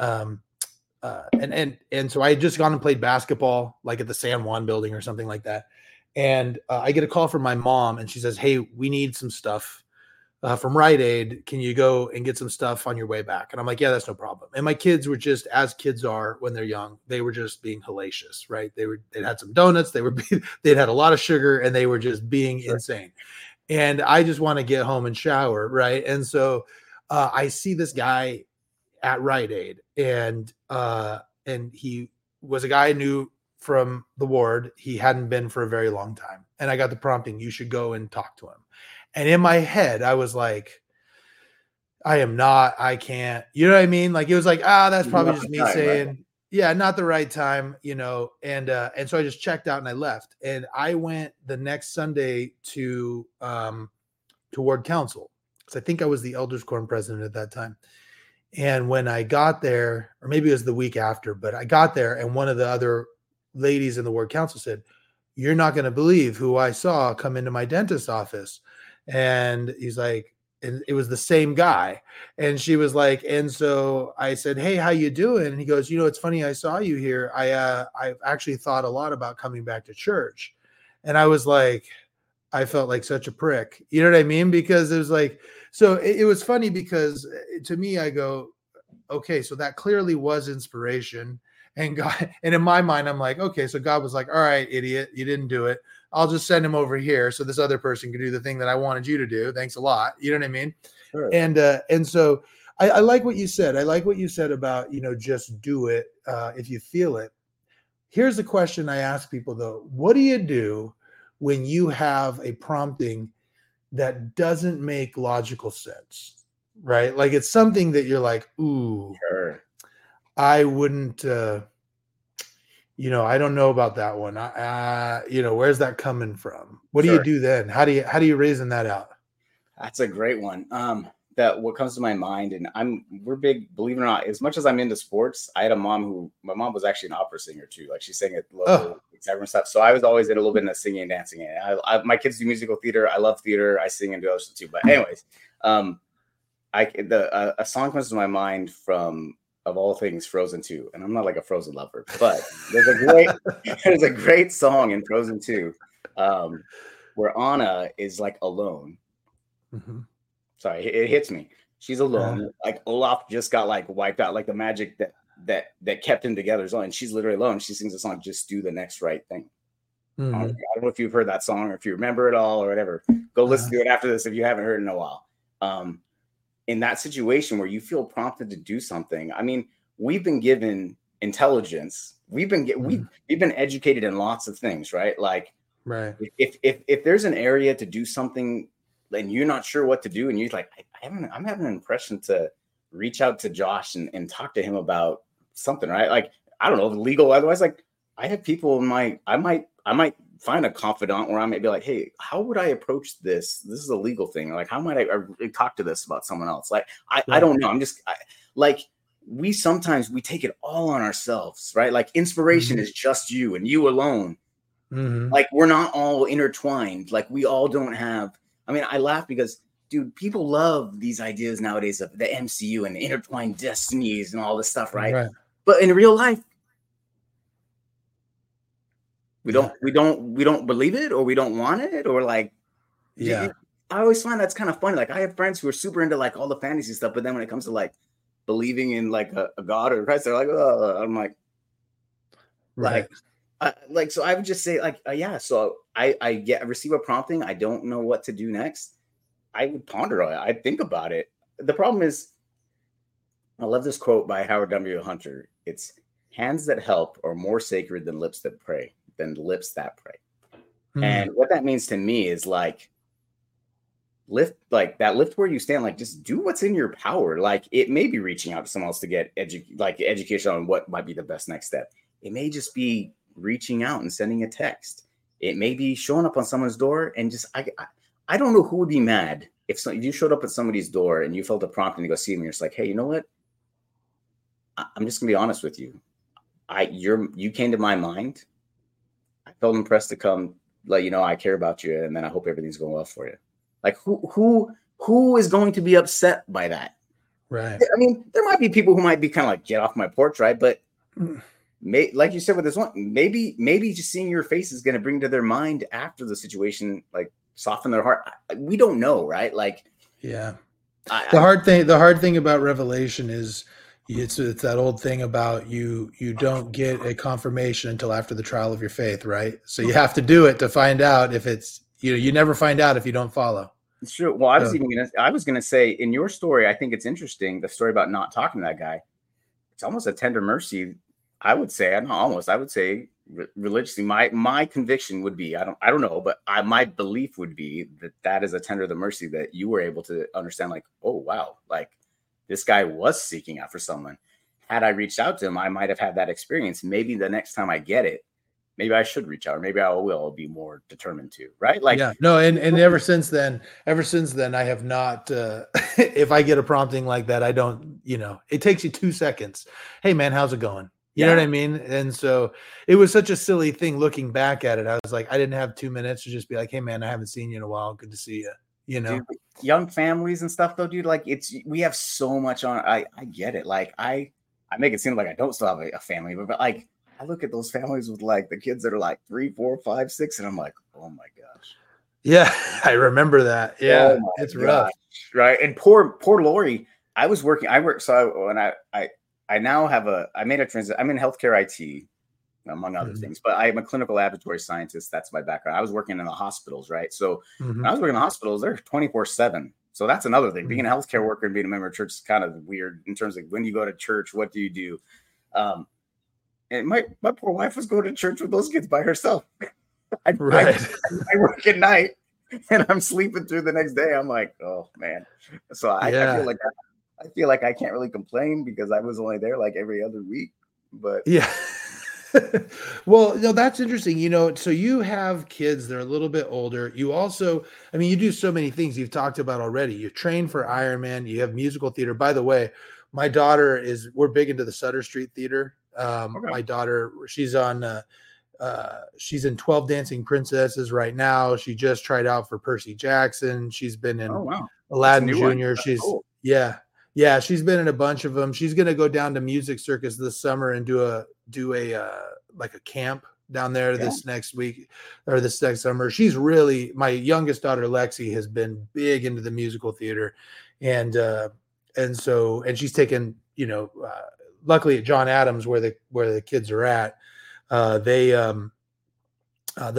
so I had just gone and played basketball, like at the San Juan building or something like that. And I get a call from my mom and she says, "Hey, we need some stuff from Rite Aid. Can you go and get some stuff on your way back?" And I'm like, "Yeah, that's no problem." And my kids were just, as kids are when they're young, they were just being hellacious, right? They'd had some donuts, they'd had a lot of sugar and they were just being insane. And I just want to get home and shower, right? And so I see this guy at Rite Aid, and he was a guy I knew from the ward. He hadn't been for a very long time. And I got the prompting, "You should go and talk to him." And in my head, I was like, I can't, you know what I mean? Like, it was like, that's probably just me saying, yeah, not the right time, you know? And so I just checked out and I left, and I went the next Sunday to ward council. So I think I was the elders quorum president at that time. And when I got there, or maybe it was the week after, but I got there and one of the other ladies in the ward council said, "You're not going to believe who I saw come into my dentist's office." And he's like, and it was the same guy. And she was like, and so I said, "Hey, how you doing?" And he goes, "You know, it's funny. I saw you here. I've actually thought a lot about coming back to church." And I was like, I felt like such a prick. You know what I mean? Because it was like, so it was funny because to me, I go, okay, so that clearly was inspiration. And God, and in my mind, I'm like, okay, so God was like, "All right, idiot, you didn't do it. I'll just send him over here so this other person can do the thing that I wanted you to do. Thanks a lot." You know what I mean? Sure. And so I like what you said. I like what you said about, you know, just do it if you feel it. Here's the question I ask people, though. What do you do when you have a prompting that doesn't make logical sense, right? Like it's something that you're like, ooh. Sure. I wouldn't, you know, I don't know about that one. You know, where's that coming from? What do Sure. you do then? How do you reason that out? That's a great one. That what comes to my mind, and we're big, believe it or not, as much as I'm into sports, I had my mom was actually an opera singer too. Like she sang at local and stuff. So I was always in a little bit of singing and dancing. And my kids do musical theater. I love theater. I sing and do other stuff too. But anyways, a song comes to my mind from, of all things, Frozen 2. And I'm not like a Frozen lover, but there's a great song in Frozen 2 where Anna is like alone. Mm-hmm. Sorry, it hits me. She's alone. Like Olaf just got like wiped out, like the magic that kept him together is on. And she's literally alone. She sings a song, "Just Do the Next Right Thing." Mm-hmm. I don't know if you've heard that song or if you remember it all or whatever. Go listen to it after this if you haven't heard it in a while. In that situation where you feel prompted to do something, I mean, we've been given intelligence. We've been educated in lots of things, right? Like, right. If there's an area to do something, and you're not sure what to do, and you're like, I'm having an impression to reach out to Josh and talk to him about something, right? Like, I don't know, legal. Otherwise, like, I have people in my, I might find a confidant where I might be like, "Hey, how would I approach this? This is a legal thing. Like, how might I talk to this about someone else?" Like, I don't know. I'm just like, we take it all on ourselves, right? Like inspiration mm-hmm. is just you and you alone. Mm-hmm. Like we're not all intertwined. Like we all don't have, I mean, I laugh because dude, people love these ideas nowadays of the MCU and the intertwined destinies and all this stuff. Right. But in real life, we don't believe it, or we don't want it, or like, yeah. I always find that's kind of funny. Like I have friends who are super into like all the fantasy stuff, but then when it comes to like believing in like a God or Christ, they're like, "Oh," I'm like, right. Like, so I would just say like, yeah. So I receive a prompting. I don't know what to do next. I would ponder it. I think about it. The problem is I love this quote by Howard W. Hunter. It's, hands that help are more sacred than lips that pray, Mm-hmm. And what that means to me is like, lift where you stand, like just do what's in your power. Like it may be reaching out to someone else to get education on what might be the best next step. It may just be reaching out and sending a text. It may be showing up on someone's door and just, I don't know who would be mad if you showed up at somebody's door and you felt a prompt and you go see them and you're just like, hey, you know what? I'm just gonna be honest with you. You came to my mind. I felt impressed to come let you know I care about you and then I hope everything's going well for you. Like who is going to be upset by that? Right. I mean, there might be people who might be kind of like, get off my porch, right? But like you said with this one, maybe just seeing your face is going to bring to their mind after the situation, like soften their heart. We don't know, right? Like, yeah. The hard thing about Revelation is it's that old thing about you don't get a confirmation until after the trial of your faith, right? So you have to do it to find out if it's. You never find out if you don't follow. It's true. Well, I was gonna say in your story, I think it's interesting the story about not talking to that guy. It's almost a tender mercy, I would say. Religiously, my conviction would be my belief would be that is a tender of the mercy that you were able to understand. Like, oh wow, like this guy was seeking out for someone. Had I reached out to him, I might have had that experience. Maybe the next time I get it. Maybe I should reach out, or maybe I will be more determined to, right? Like, yeah, no. And ever since then, I have not, if I get a prompting like that, I don't, it takes you 2 seconds. Hey man, how's it going? You know what I mean? And so it was such a silly thing looking back at it. I was like, I didn't have 2 minutes to just be like, hey man, I haven't seen you in a while. Good to see you. Dude, young families and stuff though, dude, like we have so much on. I get it. Like I make it seem like I don't still have a family, but like, I look at those families with like the kids that are like 3, 4, 5, 6, and I'm like, oh my gosh. Yeah, I remember that. Yeah, oh it's gosh. Rough, right? And poor Lori. I made a transition. I'm in healthcare IT, among other things, but I am a clinical laboratory scientist. That's my background. I was working in the hospitals, right? So when I was working in the hospitals, they're 24/7. So that's another thing. Being a healthcare worker and being a member of church is kind of weird in terms of when you go to church, what do you do? And my poor wife was going to church with those kids by herself. I work at night and I'm sleeping through the next day. I'm like, oh man. So I feel like I can't really complain because I was only there like every other week. But yeah. Well, no, that's interesting. So you have kids, they're a little bit older. You also, you do so many things you've talked about already. You train for Ironman, you have musical theater. By the way, my daughter we're big into the Sutter Street Theater. Okay. My daughter, she's in 12 Dancing Princesses right now. She just tried out for Percy Jackson. She's been in Aladdin Jr. She's cool. Yeah. She's been in a bunch of them. She's going to go down to Music Circus this summer and do a camp down there this next week or this next summer. She's really, my youngest daughter, Lexi, has been big into the musical theater. And she's taken, luckily at John Adams where the kids are at, the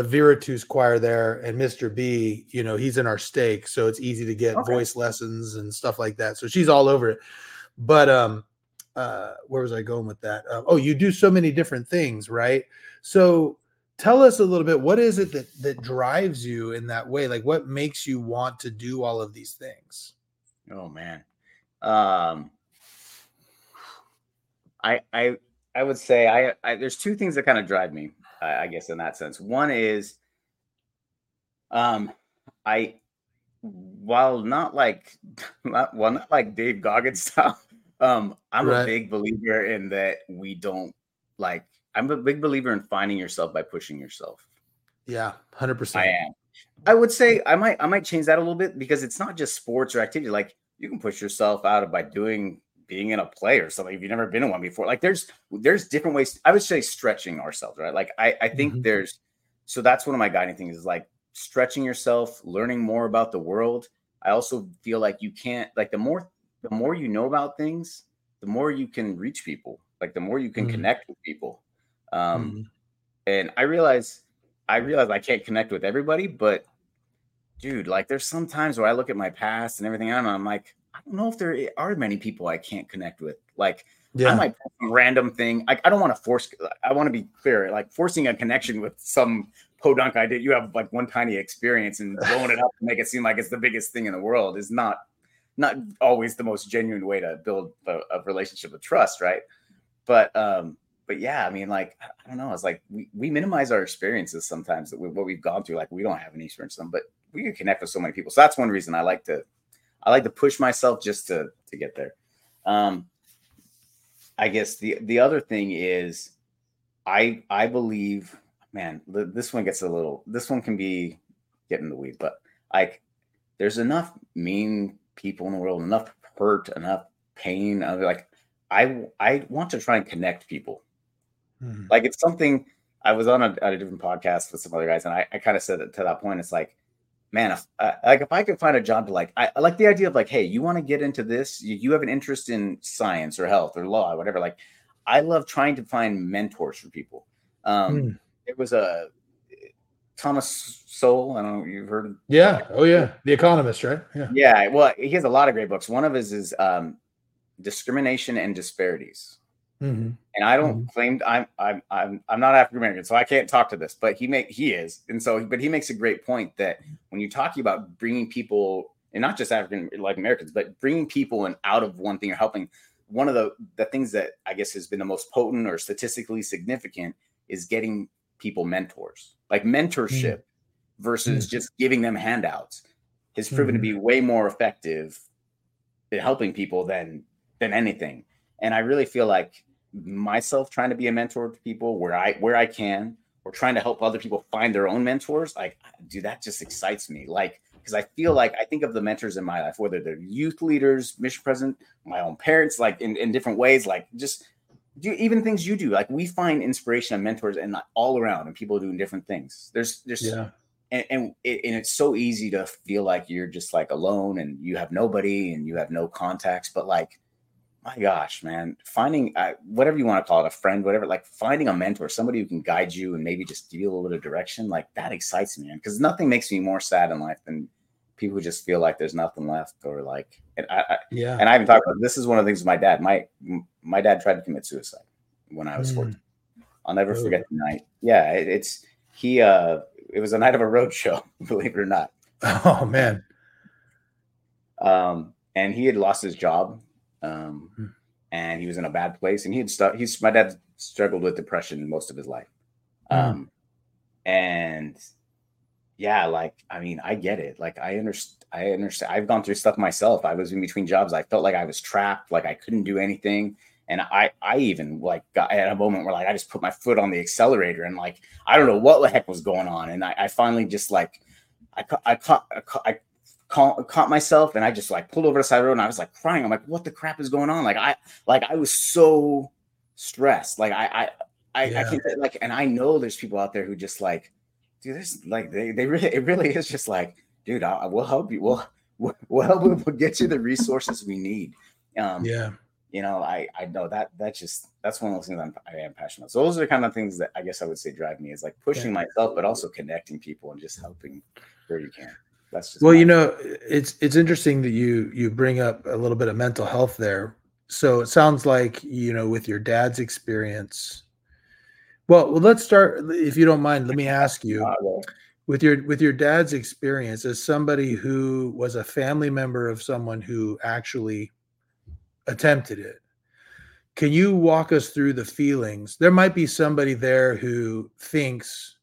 Viratus choir there and Mr. B, he's in our stake. So it's easy to get voice lessons and stuff like that. So she's all over it. But, where was I going with that? You do so many different things, right? So tell us a little bit, what is it that drives you in that way? Like what makes you want to do all of these things? Oh man. I would say I there's two things that kind of drive me, I guess, in that sense. One is, not like Dave Goggins style, I'm a big believer in that we don't like. I'm a big believer in finding yourself by pushing yourself. Yeah, 100%. I am. I would say I might change that a little bit because it's not just sports or activity. Like you can push yourself out by being in a play or something if you've never been in one before. Like there's different ways. I would say stretching ourselves, right? Like I think so that's one of my guiding things is like stretching yourself, learning more about the world. I also feel like you can't, like the more you know about things, the more you can reach people, like the more you can connect with people. And I realize I can't connect with everybody, but dude, like there's some times where I look at my past and everything and I'm like, I don't know if there are many people I can't connect with. Like, yeah. I might post some random thing. Like, I don't want to force. I want to be clear. Like, forcing a connection with some podunk I did. You have like one tiny experience and blowing it up to make it seem like it's the biggest thing in the world is not always the most genuine way to build a relationship of trust, right? But yeah, I mean, like, I don't know. It's like we minimize our experiences sometimes that what we've gone through. Like, we don't have any experience with them, but we can connect with so many people. So that's one reason I like to push myself just to get there. I guess the other thing is I believe, man, this one can get in the weed, but like there's enough mean people in the world, enough hurt, enough pain. Like I want to try and connect people. Mm-hmm. Like it's something I was on a different podcast with some other guys. And I kind of said that to that point, it's like, man, if I could find a job to like, I like the idea of like, hey, you want to get into this? You have an interest in science or health or law or whatever. Like, I love trying to find mentors for people. There was a Thomas Sowell. I don't know if you've heard of. Yeah. Oh yeah. The Economist, right? Yeah. Yeah. Well, he has a lot of great books. One of his is Discrimination and Disparities. Mm-hmm. And I don't claim I'm not African American, so I can't talk to this. But he is, and so but he makes a great point that when you talk about bringing people, and not just African like Americans, but bringing people in out of one thing or helping, one of the things that I guess has been the most potent or statistically significant is getting people mentors, like mentorship versus just giving them handouts, has proven to be way more effective at helping people than anything. And I really feel like myself trying to be a mentor to people where I can, or trying to help other people find their own mentors, like, dude, that just excites me. Like, because I feel like I think of the mentors in my life, whether they're youth leaders, mission president, my own parents, like in different ways, like just do even things you do. Like we find inspiration and mentors and like, all around, and people doing different things. There's yeah. And it's so easy to feel like you're just like alone and you have nobody and you have no contacts, but like, my gosh, man, finding whatever you want to call it, a friend, whatever, like finding a mentor, somebody who can guide you and maybe just give you a little bit of direction. Like that excites me, man, because nothing makes me more sad in life than people who just feel like there's nothing left or like, and I haven't talked about, this is one of the things with my dad, my dad tried to commit suicide when I was 14. I'll never forget the night. Yeah. It was a night of a road show, believe it or not. Oh man. And he had lost his job. And he was in a bad place, and my dad struggled with depression most of his life. And yeah, like, I mean, I get it. Like I understand. I've gone through stuff myself. I was in between jobs. I felt like I was trapped. Like I couldn't do anything. And I even like got at a moment where like, I just put my foot on the accelerator and like, I don't know what the heck was going on. And I finally just like, I caught myself, and I just like pulled over to the side of the road, and I was like crying. I'm like, what the crap is going on? Like I was so stressed. Like I can't, like, and I know there's people out there who just like, dude, there's like, it really is just like, dude, we'll help you. We'll help you. We'll get you the resources we need. You know, I know that's one of those things I am passionate about. So those are the kind of things that I guess I would say drive me, is like pushing myself, but also connecting people and just helping where you can. Well, you know, it's interesting that you bring up a little bit of mental health there. So it sounds like, you know, with your dad's experience. Well, let's start, if you don't mind, let me ask you, with your dad's experience as somebody who was a family member of someone who actually attempted it, can you walk us through the feelings? There might be somebody there who thinks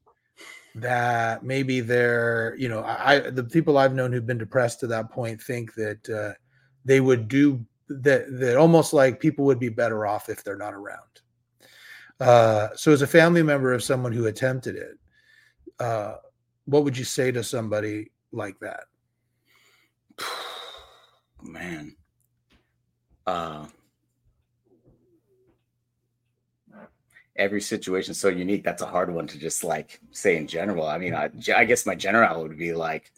that maybe they're, you know, the people I've known who've been depressed to that point think that they would do that, that almost like people would be better off if they're not around. So as a family member of someone who attempted it, what would you say to somebody like that? Man. Every situation is so unique. That's a hard one to just like say in general. I mean, I guess my general would be like,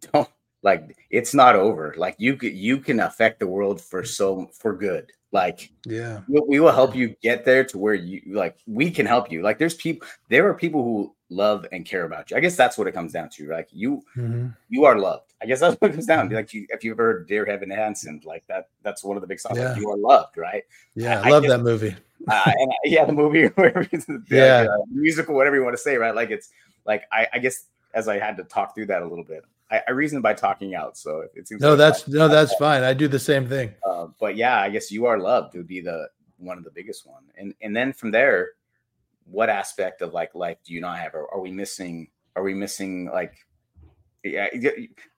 don't, like, it's not over. Like you can affect the world for good. Like, yeah, we will help you get there to where you, like, we can help you. Like there are people who love and care about you. I guess that's what it comes down to. Like you are loved. I guess that's what it comes down to. Like if you've heard Dear Evan Hansen, like that's one of the big songs. Yeah. Like, you are loved, right? Yeah, I love that movie. And yeah, the movie, musical, whatever you want to say, right? Like it's like I guess as I had to talk through that a little bit, I reasoned by talking out. So it seems that's fine. I do the same thing. But yeah, I guess you are loved would be the one of the biggest one. And then from there, what aspect of like life do you not have? Or are we missing like, yeah,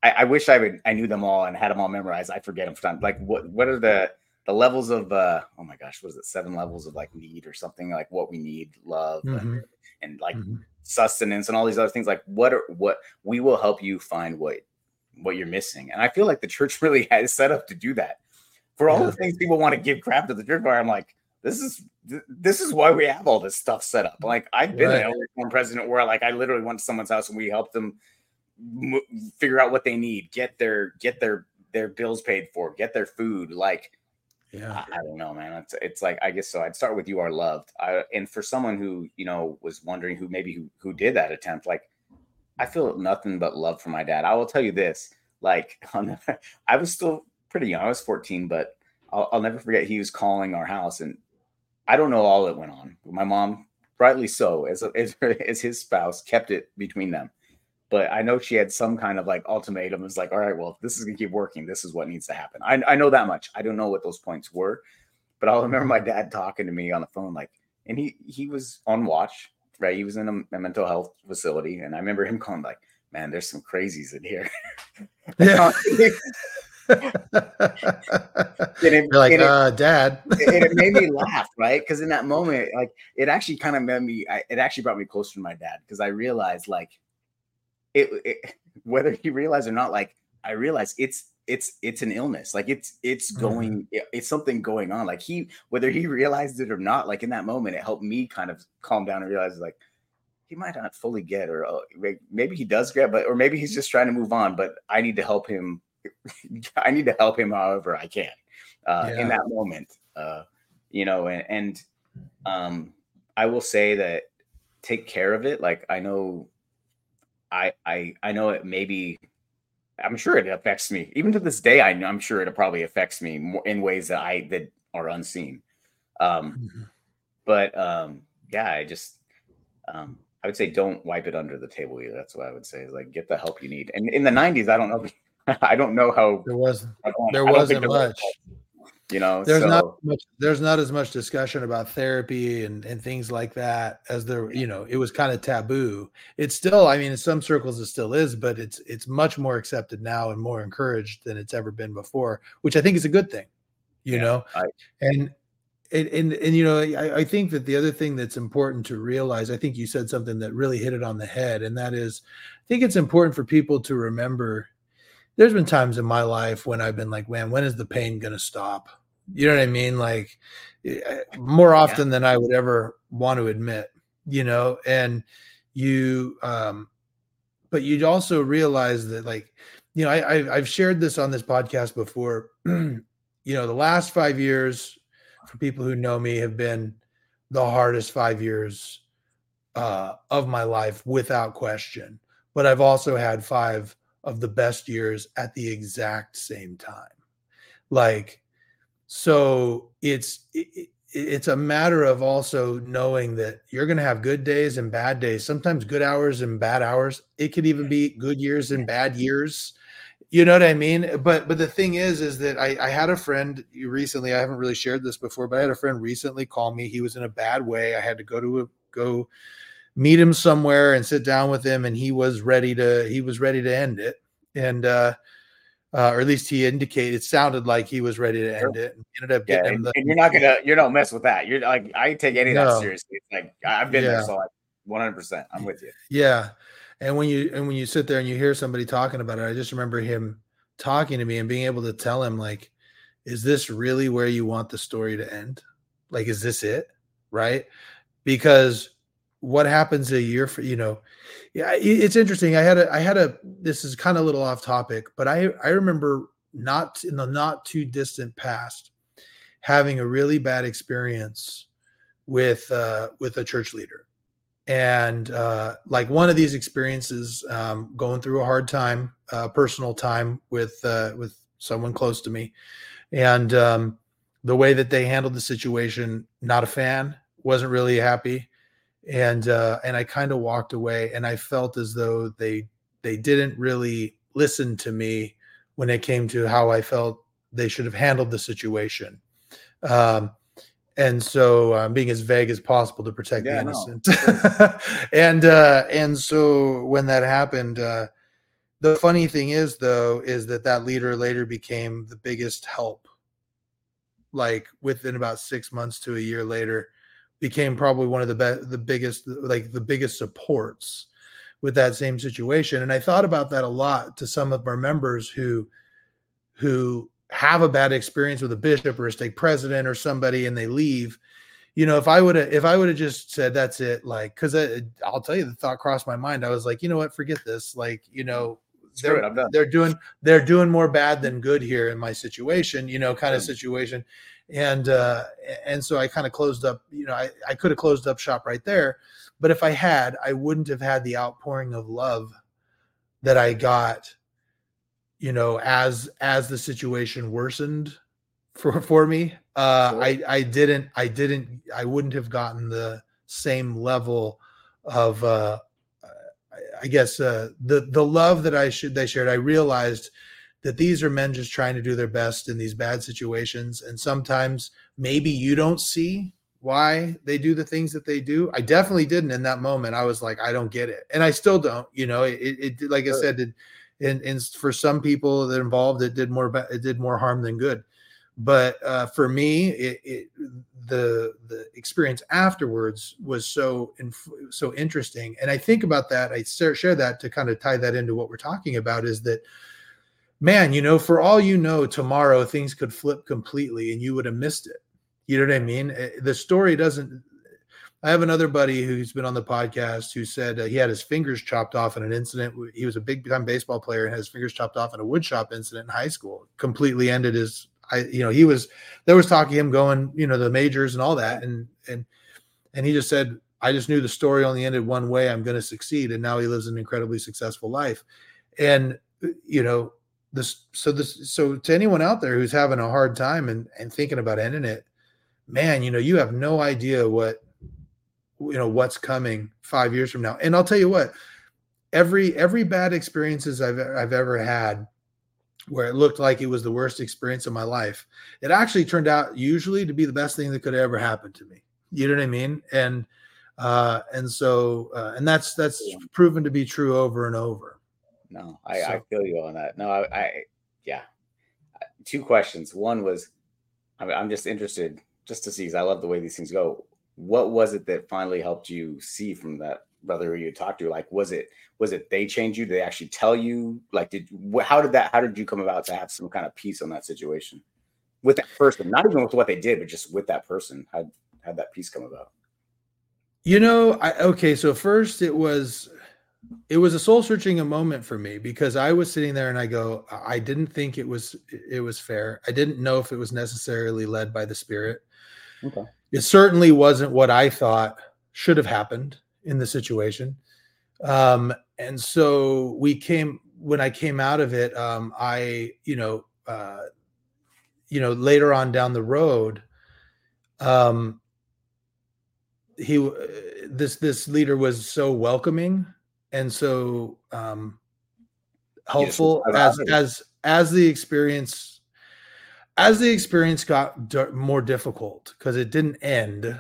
I wish I knew them all and had them all memorized. I forget them sometimes. Like what are the levels of, oh my gosh, what is it? 7 levels of like need or something, like what we need, love and like sustenance and all these other things. Like what we will help you find what you're missing. And I feel like the church really has set up to do that for all the things people want to give crap to the church for. I'm like, this is why we have all this stuff set up. Like I've been an elder form president where like, I literally went to someone's house and we helped them figure out what they need, get their bills paid for, get their food. Like, I don't know, man. It's like, I guess so. I'd start with you are loved. And for someone who, you know, was wondering who did that attempt, like I feel nothing but love for my dad. I will tell you this, like I was still pretty young. I was 14, but I'll never forget. He was calling our house and I don't know all that went on. My mom, rightly so, as his spouse, kept it between them. But I know she had some kind of like ultimatum. It's like, all right, well, if this is going to keep working, this is what needs to happen. I know that much. I don't know what those points were, but I'll remember my dad talking to me on the phone, like, and he was on watch, right? He was in a mental health facility. And I remember him calling like, man, there's some crazies in here. Yeah. Dad. It made me laugh, right? Because in that moment, like it actually kind of made me. It actually brought me closer to my dad because I realized, like, it whether he realized or not, like I realized it's an illness. Like it's going, it's something going on. Like whether he realized it or not, like in that moment, it helped me kind of calm down and realize, like, he might not fully get, or maybe he does get, but or maybe he's just trying to move on. But I need to help him. I need to help him however I can in that moment, you know, and I will say that take care of it. Like I know, I know it maybe, I'm sure it affects me even to this day. I'm sure it probably affects me more in ways that are unseen. I would say don't wipe it under the table either. That's what I would say is like, get the help you need. And in the 90s, I don't know how there wasn't much, you know, there's not as much discussion about therapy and things like that as there, you know, it was kind of taboo. It's still, I mean, in some circles it still is, but it's much more accepted now and more encouraged than it's ever been before, which I think is a good thing, you know, and you know, I think that the other thing that's important to realize, I think you said something that really hit it on the head. And that is, I think it's important for people to remember there's been times in my life when I've been like, man, when is the pain going to stop? You know what I mean? Like more often than I would ever want to admit, you know, and you, but you'd also realize that like, you know, I've shared this on this podcast before, you know, the last 5 years for people who know me have been the hardest 5 years of my life without question. But I've also had 5 of the best years at the exact same time. Like, so it's a matter of also knowing that you're going to have good days and bad days, sometimes good hours and bad hours. It could even be good years and bad years. You know what I mean? But the thing is that I had a friend recently, I haven't really shared this before, but I had a friend recently call me. He was in a bad way. I had to go meet him somewhere and sit down with him. And he was ready to end it. And, or at least he indicated, it sounded like he was ready to end it and ended up getting him. And you don't mess with that. You're like, I take any of that seriously. It's like I've been there. So like 100%, I'm with you. Yeah. And when you sit there and you hear somebody talking about it, I just remember him talking to me and being able to tell him like, is this really where you want the story to end? Like, is this it? Right? Because what happens a year for, you know, it's interesting. I had a, this is kind of a little off topic, but I remember not in the not too distant past having a really bad experience with a church leader. And like one of these experiences, going through a hard time, personal time with someone close to me, and the way that they handled the situation, not a fan, wasn't really happy, and I kind of walked away, and I felt as though they didn't really listen to me when it came to how I felt they should have handled the situation. And so I'm being as vague as possible to protect the innocent. No. And so when that happened, the funny thing is, though, is that leader later became the biggest help. Like within about 6 months to a year later, became probably one of the biggest supports with that same situation. And I thought about that a lot to some of our members who have a bad experience with a bishop or a state president or somebody, and they leave. You know, if I would have just said, that's it, like, because I'll tell you, the thought crossed my mind. I was like, you know what, forget this. Like, you know, they're doing more bad than good here in my situation, you know, kind of situation. And so I kind of closed up, you know, I could have closed up shop right there, but if I had, I wouldn't have had the outpouring of love that I got, you know, as the situation worsened for me. Sure. I wouldn't have gotten the same level of, I guess, the love that they shared. I realized that these are men just trying to do their best in these bad situations. And sometimes maybe you don't see why they do the things that they do. I definitely didn't in that moment. I was like, I don't get it. And I still don't, you know, it like I said, and for some people that involved, it did more harm than good. But for me, the experience afterwards was so interesting. And I think about that. I share that to kind of tie that into what we're talking about, is that, man, you know, for all you know, tomorrow things could flip completely and you would have missed it. You know what I mean? The story doesn't. I have another buddy who's been on the podcast who said he had his fingers chopped off in an incident. He was a big-time baseball player and had his fingers chopped off in a woodshop incident in high school. Completely ended his. You know, there was talk of him going, you know, the majors and all that. And he just said, I just knew the story only ended one way. I'm going to succeed. And now he lives an incredibly successful life. And, you know, so to anyone out there who's having a hard time and thinking about ending it, man, you know, you have no idea what, you know, what's coming 5 years from now. And I'll tell you what, every bad experiences I've ever had, where it looked like it was the worst experience of my life, it actually turned out usually to be the best thing that could ever happen to me. You know what I mean? And so that's proven to be true over and over. No, I feel you on that. No, I. 2 questions. One was, I'm just interested just to see, because I love the way these things go. What was it that finally helped you see from that brother you talked to? Like, was it they changed you? Did they actually tell you? Like, how did you come about to have some kind of peace on that situation with that person? Not even with what they did, but just with that person. How'd that peace come about? You know, so first it was a soul searching moment for me, because I was sitting there and I go, I didn't think it was fair. I didn't know if it was necessarily led by the Spirit. Okay. It certainly wasn't what I thought should have happened in the situation. And so when I came out of it, I later on down the road, this leader was so welcoming and so helpful. Yes, as the experience got more difficult, because it didn't end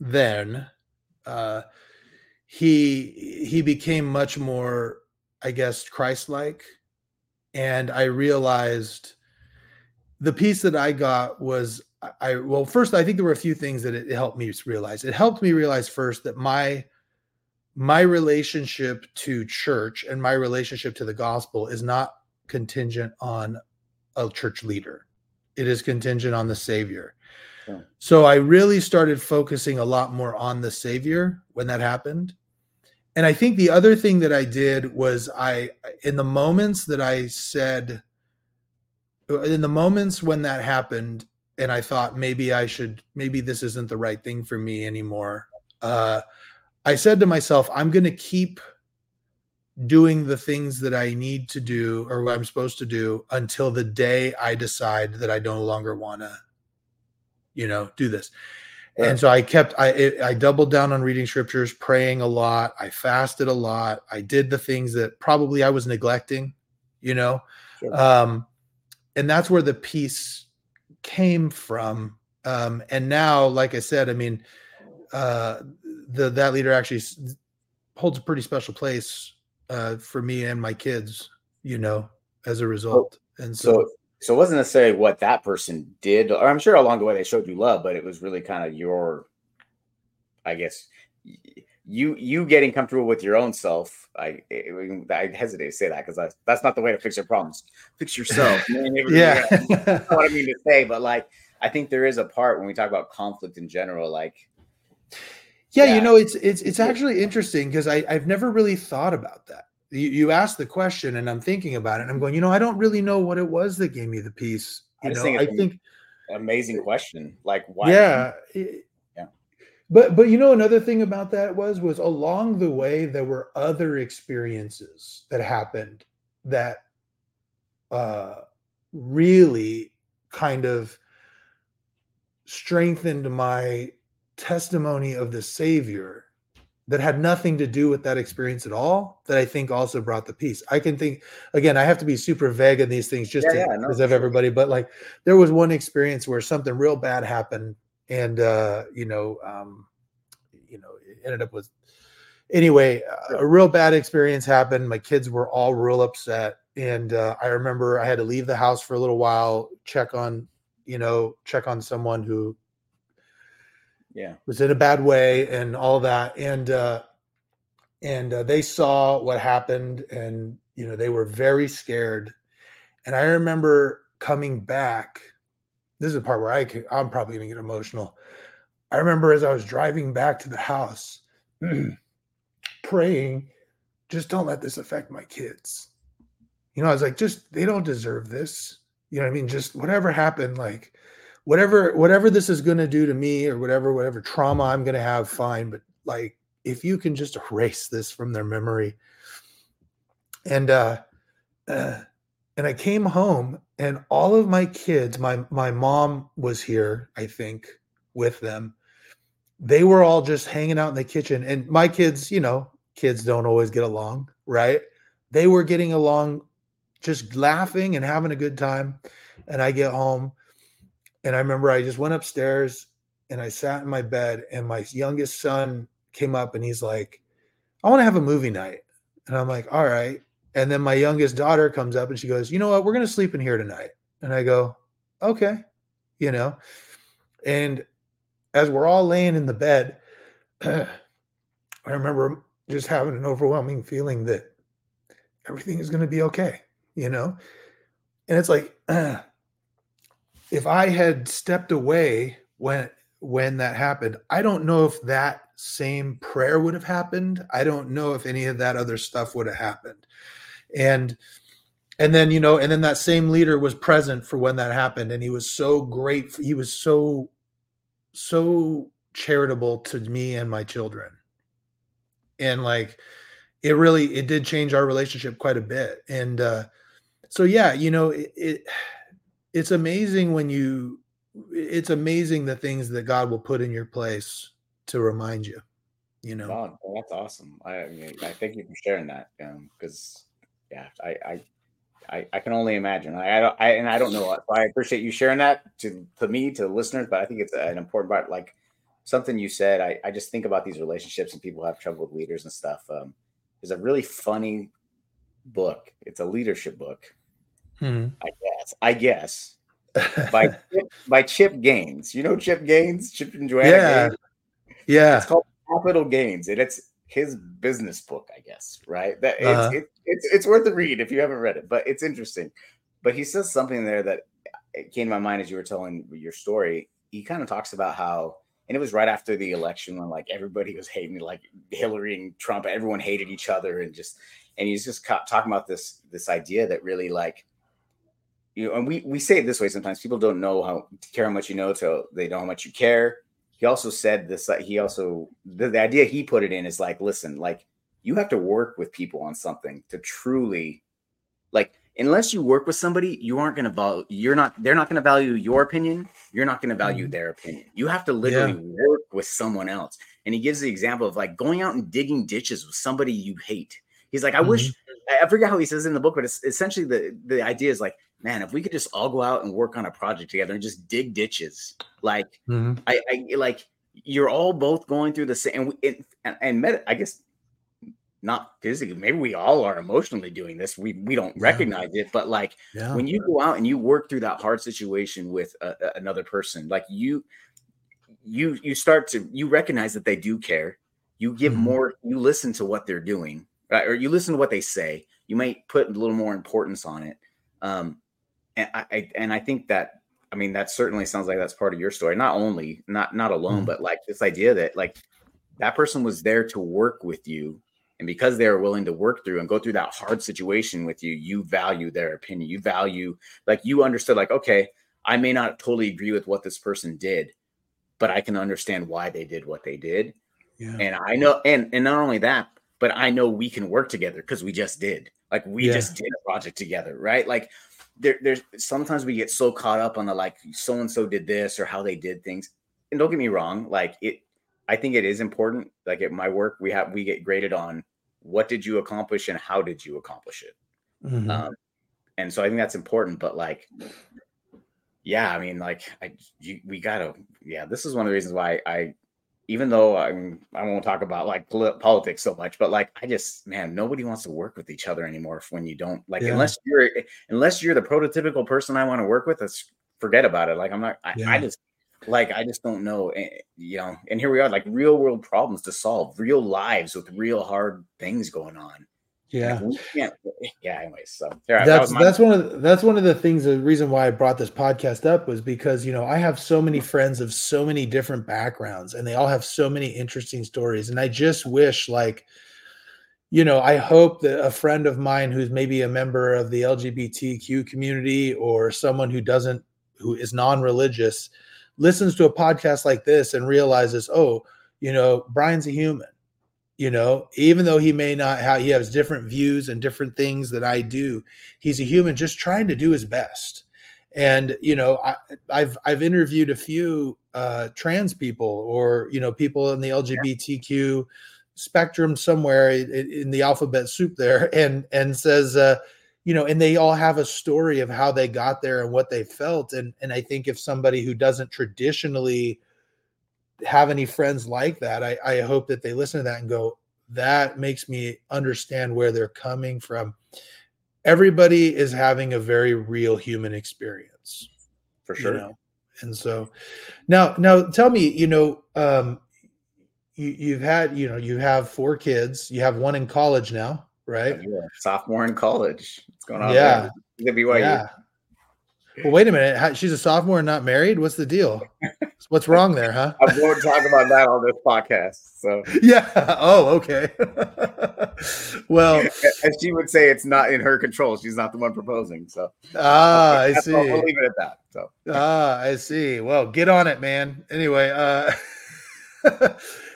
then. He became much more, I guess, Christ-like. And I realized the piece that I got was, first, I think there were a few things that it helped me realize. It helped me realize first that my relationship to church and my relationship to the gospel is not contingent on a church leader. It is contingent on the Savior. So I really started focusing a lot more on the Savior when that happened. And I think the other thing that I did was in the moments when that happened, and I thought maybe this isn't the right thing for me anymore, I said to myself, I'm going to keep doing the things that I need to do or what I'm supposed to do until the day I decide that I no longer want to, do this. Right. And so I doubled down on reading scriptures, praying a lot. I fasted a lot. I did the things that probably I was neglecting, Sure. And that's where the peace came from. And now, like I said, that leader actually holds a pretty special place for me and my kids, as a result. And so it wasn't necessarily what that person did, or I'm sure along the way they showed you love, but it was really kind of your, I guess, you getting comfortable with your own self. I hesitate to say that because that's not the way to fix your problems. Fix yourself. Yeah. That's what I mean to say, but I think there is a part when we talk about conflict in general, Yeah, it's actually interesting because I've never really thought about that. You asked the question and I'm thinking about it. And I'm going, I don't really know what it was that gave me the peace. I think amazing question. Why? Yeah. Yeah. But another thing about that was along the way, there were other experiences that happened that really kind of strengthened my testimony of the Savior that had nothing to do with that experience at all, that I think also brought the peace. I can think, again, I have to be super vague in these things because of everybody, but there was one experience where something real bad happened and, it ended up with, a real bad experience happened. My kids were all real upset. And I remember I had to leave the house for a little while, check on someone who, was in a bad way and all that. And they saw what happened and, they were very scared. And I remember coming back, this is the part where I'm probably going to get emotional. I remember as I was driving back to the house, praying, just don't let this affect my kids. I was they don't deserve this. Just whatever happened, whatever this is going to do to me or whatever trauma I'm going to have, fine. But if you can just erase this from their memory. And, and I came home and all of my kids, my mom was here, I think, with them. They were all just hanging out in the kitchen and my kids, kids don't always get along, right? They were getting along, just laughing and having a good time. And I get home. And I remember I just went upstairs and I sat in my bed and my youngest son came up and he's like, I want to have a movie night. And I'm like, all right. And then my youngest daughter comes up and she goes, you know what? We're going to sleep in here tonight. And I go, okay. And as we're all laying in the bed, I remember just having an overwhelming feeling that everything is going to be okay, And it's if I had stepped away when that happened, I don't know if that same prayer would have happened. I don't know if any of that other stuff would have happened. And then, and then that same leader was present for when that happened. And he was so grateful. He was so, so charitable to me and my children. And it did change our relationship quite a bit. And it's amazing it's amazing the things that God will put in your place to remind you, Oh, that's awesome. I thank you for sharing that. Cause I can only imagine. I don't know. I appreciate you sharing that to me, to the listeners, but I think it's an important part. Something you said, I just think about these relationships and people have trouble with leaders and stuff. There's a really funny book. It's a leadership book. I guess by Chip Gaines. Chip Gaines, Chip and Joanna. Yeah, Gaines. Yeah. It's called Capital Gains, and it's his business book, I guess. Right? That it's worth a read if you haven't read it, but it's interesting. But he says something there that came to my mind as you were telling your story. He kind of talks about how, and it was right after the election when everybody was hating, Hillary and Trump. Everyone hated each other, and he's just talking about this idea that really and we say it this way sometimes. People don't know how much you know till they know how much you care. he also said this, the idea he put it in is like, listen, like you have to work with people on something to truly, like, unless you work with somebody, you aren't going to value, they're not going to value your opinion. You're not going to value their opinion. You have to literally work with someone else. And he gives the example of like going out and digging ditches with somebody you hate. He's like, I wish, I forget how he says it in the book, but it's essentially the idea is like, man, if we could just all go out and work on a project together and just dig ditches, like I like you're all both going through the same. And, I guess not physically, maybe we all are emotionally doing this. We don't recognize it, but like when you go out and you work through that hard situation with another person, like you start to, you recognize that they do care. You give more, you listen to what they're doing, right? Or you listen to what they say. You might put a little more importance on it. And I think that, I mean, that certainly sounds like that's part of your story. Not only not alone, but like this idea that like that person was there to work with you. And because they were willing to work through and go through that hard situation with you, you value their opinion. You value, like you understood, like, okay, I may not totally agree with what this person did, but I can understand why they did what they did. Yeah. And I know, and not only that, but I know we can work together because we just did. Like we just did a project together, right? Like there's sometimes we get so caught up on the like so-and-so did this or how they did things. And don't get me wrong, like I think it is important. Like at my work, we get graded on what did you accomplish and how did you accomplish it. And so I think that's important, but like, yeah, I mean, like we gotta, this is one of the reasons why I, even though I won't talk about like politics so much, but like, I just, man, nobody wants to work with each other anymore. When you don't like, unless you're the prototypical person I want to work with, let's forget about it. Like, I'm not, I just don't know, you know, and here we are, like real world problems to solve, real lives with real hard things going on. Yeah. Like, anyways, so that's one of the things, the reason why I brought this podcast up was because, you know, I have so many friends of so many different backgrounds and they all have so many interesting stories. And I just wish, like, you know, I hope that a friend of mine who's maybe a member of the LGBTQ community or someone who is non-religious listens to a podcast like this and realizes, oh, you know, Brian's a human, you know, even though he may not have, he has different views and different things that I do. He's a human just trying to do his best. And, you know, I've interviewed a few trans people or, you know, people in the LGBTQ spectrum somewhere in the alphabet soup there and says, you know, and they all have a story of how they got there and what they felt. And I think if somebody who doesn't traditionally have any friends like that, I hope that they listen to that and go, that makes me understand where they're coming from. Everybody is having a very real human experience. For sure. You know? And so now tell me, you know, you have 4 kids, you have one in college now. Right, sophomore in college. What's going on? Yeah, there? BYU. Yeah. Well, wait a minute. She's a sophomore and not married. What's the deal? What's wrong there, huh? I won't talk about that on this podcast. So yeah. Oh, okay. Well, as she would say, it's not in her control. She's not the one proposing. So I see. We'll leave it at that. So I see. Well, get on it, man. Anyway,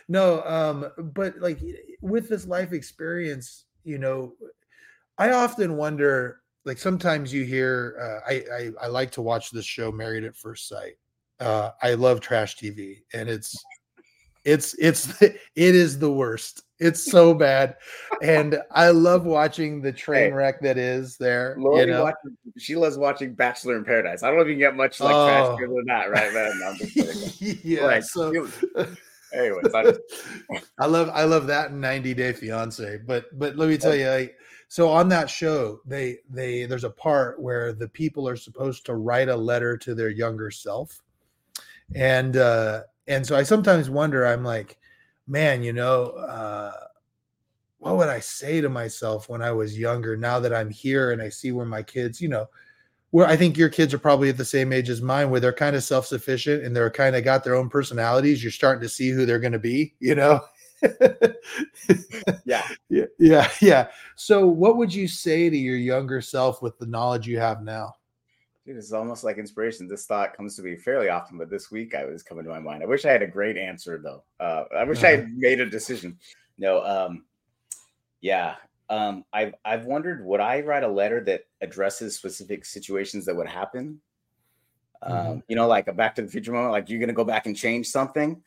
no, but like with this life experience. You know, I often wonder, like sometimes you hear, I like to watch this show Married at First Sight. I love trash TV and it is the worst. It's so bad. And I love watching the train wreck that is there. Lori, you know? She loves watching Bachelor in Paradise. I don't know if you can get much like trash than that, right? Man, I'm just kidding. Yeah. Right. So. Anyways, I love that 90 Day Fiance, but let me tell you, so on that show, there's a part where the people are supposed to write a letter to their younger self, and so I sometimes wonder, I'm like, man, you know, what would I say to myself when I was younger? Now that I'm here and I see where my kids, you know. Where I think your kids are probably at the same age as mine, where they're kind of self-sufficient and they're kind of got their own personalities. You're starting to see who they're going to be, you know? Yeah. So what would you say to your younger self with the knowledge you have now? Dude, it's almost like inspiration. This thought comes to me fairly often, but this week I was coming to my mind. I wish I had a great answer, though. I wish I had made a decision. No, yeah. I've wondered, would I write a letter that addresses specific situations that would happen? You know, like a Back to the Future moment, like you're going to go back and change something.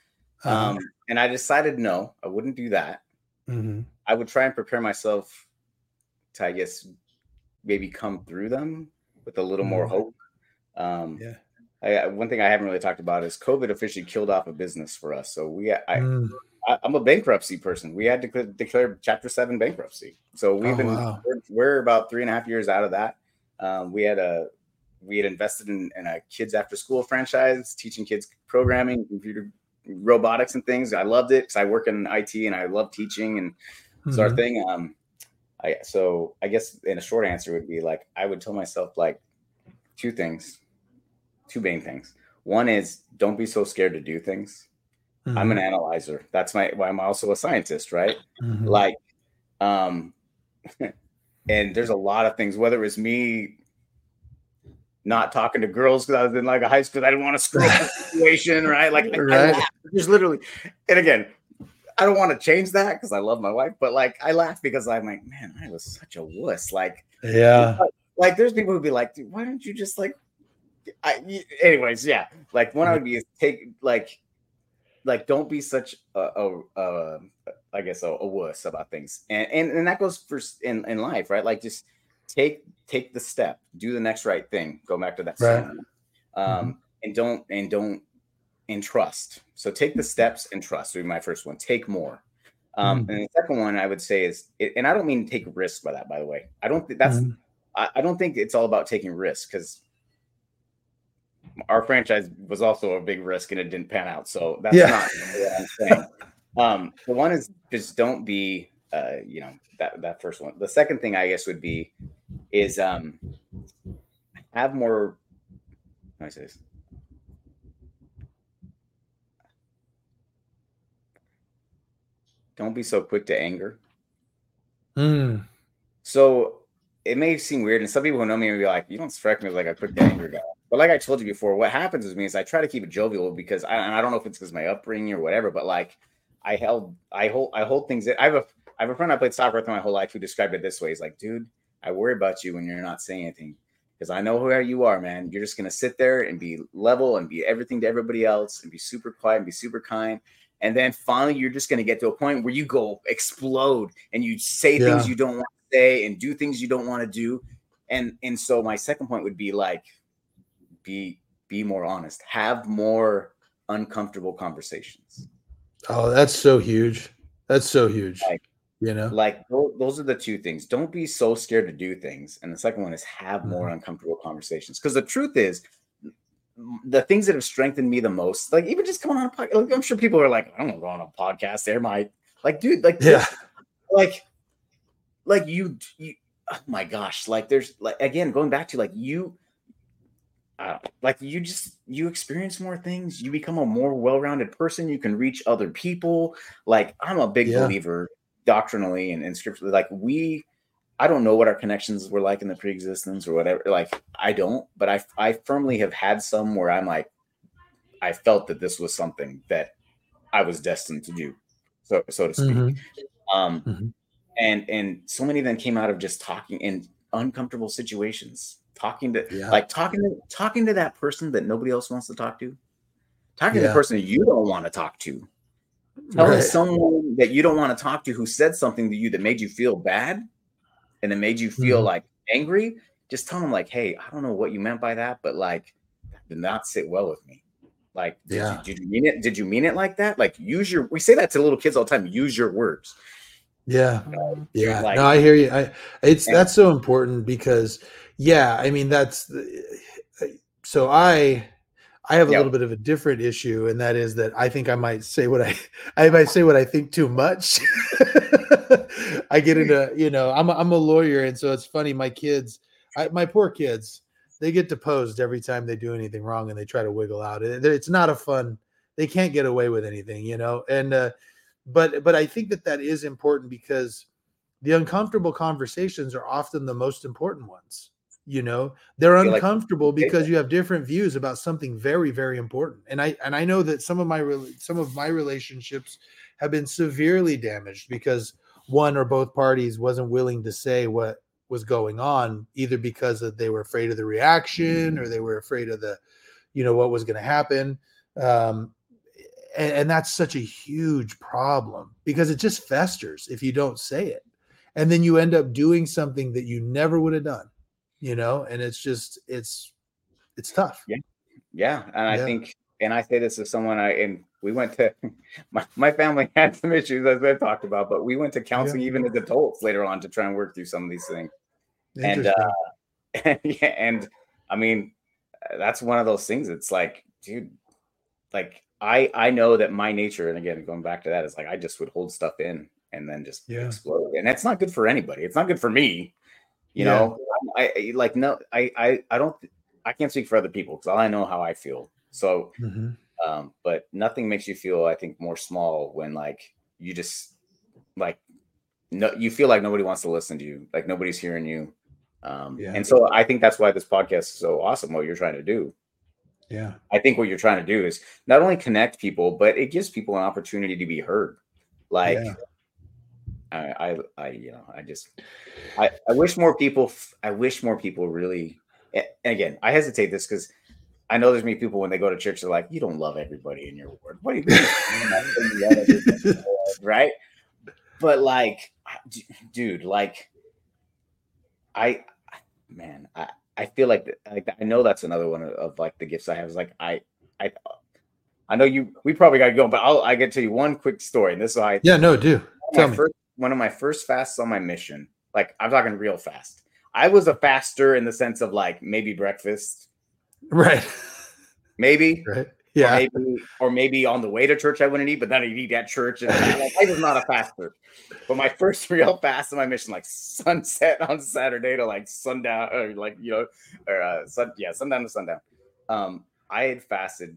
And I decided, no, I wouldn't do that. Mm-hmm. I would try and prepare myself to, I guess, maybe come through them with a little more hope. Yeah. One thing I haven't really talked about is COVID officially killed off a business for us. So I'm a bankruptcy person. We had to declare Chapter 7 bankruptcy. So we've we're about 3.5 years out of that. We had invested in a kids after school franchise, teaching kids programming, computer robotics and things. I loved it because I work in IT and I love teaching, and it's our thing. So I guess in a short answer would be like, I would tell myself like two main things. One is don't be so scared to do things. Mm-hmm. I'm an analyzer. That's why I'm also a scientist, right? Mm-hmm. Like, and there's a lot of things, whether it's me not talking to girls because I was in like a high school, I didn't want to screw up the situation, right? Like, I just literally, and again, I don't want to change that because I love my wife, but like I laugh because I'm like, man, I was such a wuss. Like, yeah, like there's people who'd be like, dude, why don't you just like, anyways, yeah. Like one I would be is take like don't be such a wuss about things, and that goes for in life, right? Like just take the step, do the next right thing, go back to that right. And trust. So take the steps and trust would be my first one. Take more. And the second one I would say is, and I don't mean take risks by that, by the way. I don't think that's, I don't think it's all about taking risks, because our franchise was also a big risk and it didn't pan out. So that's not what I'm saying. The one is just don't be, that first one. The second thing I guess would be is have more. How do I say this? Don't be so quick to anger. So it may seem weird, and some people who know me will be like, "You don't strike me as like a quick to anger guy." But like I told you before, what happens with me is I try to keep it jovial because I don't know if it's because of my upbringing or whatever, but like I hold things. I have a friend I played soccer with my whole life who described it this way. He's like, dude, I worry about you when you're not saying anything, because I know who you are, man. You're just going to sit there and be level and be everything to everybody else and be super quiet and be super kind. And then finally, you're just going to get to a point where you go explode and you say things you don't want to say and do things you don't want to do. And so my second point would be like, be more honest, have more uncomfortable conversations. Oh, that's so huge. That's so huge. Like, you know, like those are the two things. Don't be so scared to do things. And the second one is have more uncomfortable conversations. Because the truth is, the things that have strengthened me the most, like even just coming on a podcast, like, I'm sure people are like, I don't go on a podcast. They're my like, dude, like, yeah. like you, oh my gosh. Like there's like, again, going back to like you, like you experience more things. You become a more well-rounded person. You can reach other people. Like I'm a big believer doctrinally and scripturally. Like I don't know what our connections were like in the pre-existence or whatever. Like I don't, but I firmly have had some where I'm like, I felt that this was something that I was destined to do. So to speak. And so many of them came out of just talking in uncomfortable situations. Talking to that person that nobody else wants to talk to, talking to the person you don't want to talk to, telling someone that you don't want to talk to who said something to you that made you feel bad and that made you feel like angry. Just tell them like, hey, I don't know what you meant by that, but like, that did not sit well with me. Like, did you mean it? Did you mean it like that? Like, we say that to little kids all the time. Use your words. Yeah. Yeah. Like, no, I hear you. That's so important because. Yeah, I mean that's so I have a little bit of a different issue, and that is that I think I might say what I think too much. I get into I'm a lawyer, and so it's funny. My kids, my poor kids, they get deposed every time they do anything wrong, and they try to wiggle out. It's not a fun. They can't get away with anything, And but I think that is important because the uncomfortable conversations are often the most important ones. You know, they're uncomfortable because you have different views about something very, very important. And I know that some of my relationships have been severely damaged because one or both parties wasn't willing to say what was going on, either because they were afraid of the reaction or they were afraid of the, you know, what was going to happen. And that's such a huge problem because it just festers if you don't say it. And then you end up doing something that you never would have done, you know, and it's just, it's tough. Yeah. Yeah. And I think, and I say this as someone we went to, my family had some issues as I've talked about, but we went to counseling even as adults later on to try and work through some of these things. And I mean, that's one of those things. It's like, dude, like I know that my nature, and again, going back to that, is like, I just would hold stuff in and then just explode. And that's not good for anybody. It's not good for me. You know, I can't speak for other people because all I know how I feel. So, but nothing makes you feel, I think, more small when like, you just like, no, you feel like nobody wants to listen to you. Like nobody's hearing you. And so I think that's why this podcast is so awesome. What you're trying to do. Yeah. I think what you're trying to do is not only connect people, but it gives people an opportunity to be heard. Like, I wish more people, really, and again, I hesitate this because I know there's many people when they go to church, they're like, you don't love everybody in your ward. What do you mean? Right. But like, dude, like I feel like I know that's another one of like the gifts I have is like, I know we probably got to go, but I can tell you one quick story. And this is how one of my first fasts on my mission, like I'm talking real fast. I was a faster in the sense of like maybe breakfast. Right. Maybe. Right. Yeah. Or maybe on the way to church I wouldn't eat, but then I'd eat at church. And like, I was not a faster. But my first real fast on my mission, like sunset on Saturday to like sundown, or like, you know, or sundown to sundown. I had fasted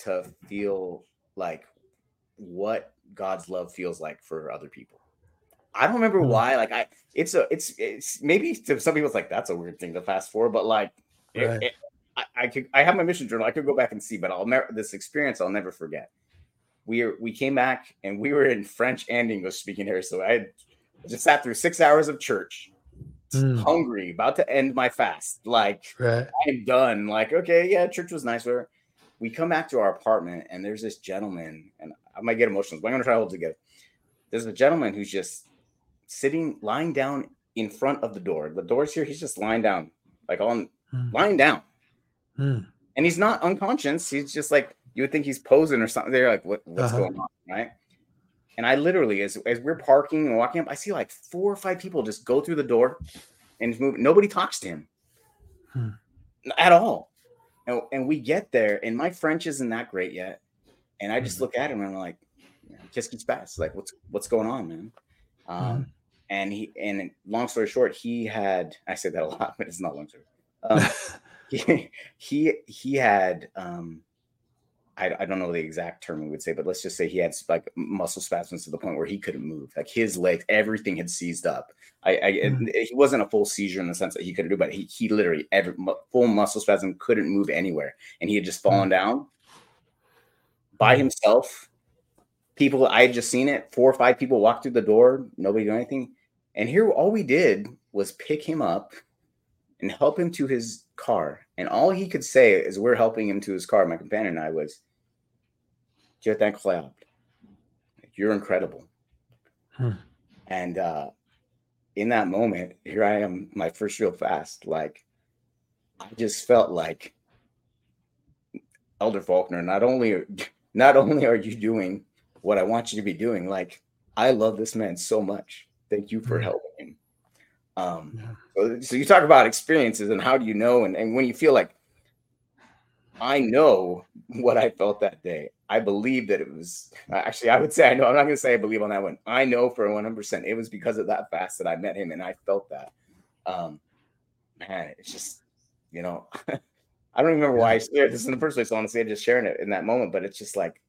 to feel like what God's love feels like for other people. I don't remember why. Like it's maybe to some people it's like that's a weird thing to fast for, but like I have my mission journal. I could go back and see, but this experience I'll never forget. We came back and we were in French and English speaking here. So I just sat through 6 hours of church, hungry, about to end my fast. Like I'm done. Like, okay, yeah, church was nice. We come back to our apartment and there's this gentleman, and I might get emotional, but I'm going to try to hold it together. There's a gentleman who's just lying down in front of the door. The door's here. He's just lying down, like lying down. And he's not unconscious. He's just like, you would think he's posing or something. They're like, what's going on? Right. And I literally, as we're parking and walking up, I see like 4 or 5 people just go through the door and move. Nobody talks to him at all. And we get there and my French isn't that great yet. And I just look at him and I'm like, qu'est-ce qui se passe? Like what's going on, man? And long story short, I say that a lot, but it's not long story. He had I don't know the exact term we would say, but let's just say he had like muscle spasms to the point where he couldn't move. Like his legs, everything had seized up. He wasn't a full seizure in the sense that he couldn't do, but he literally full muscle spasm, couldn't move anywhere, and he had just fallen down by himself. People, I had just seen it. 4 or 5 people walked through the door. Nobody did anything, and here all we did was pick him up and help him to his car. And all he could say is we're helping him to his car. My companion and I was, you're incredible. And in that moment, here I am, my first real fast. Like, I just felt like, Elder Faulconer, not only are you doing what I want you to be doing, like, I love this man so much. Thank you for helping him. So you talk about experiences and how do you know, and when you feel like I know what I felt that day, I believe that it was actually, I would say, I know, I'm not going to say I believe on that one. I know for 100%, it was because of that fast that I met him and I felt that, man, it's just, you know, I don't remember why I shared this in the first place. Honestly, I'm just sharing it in that moment, but it's just like,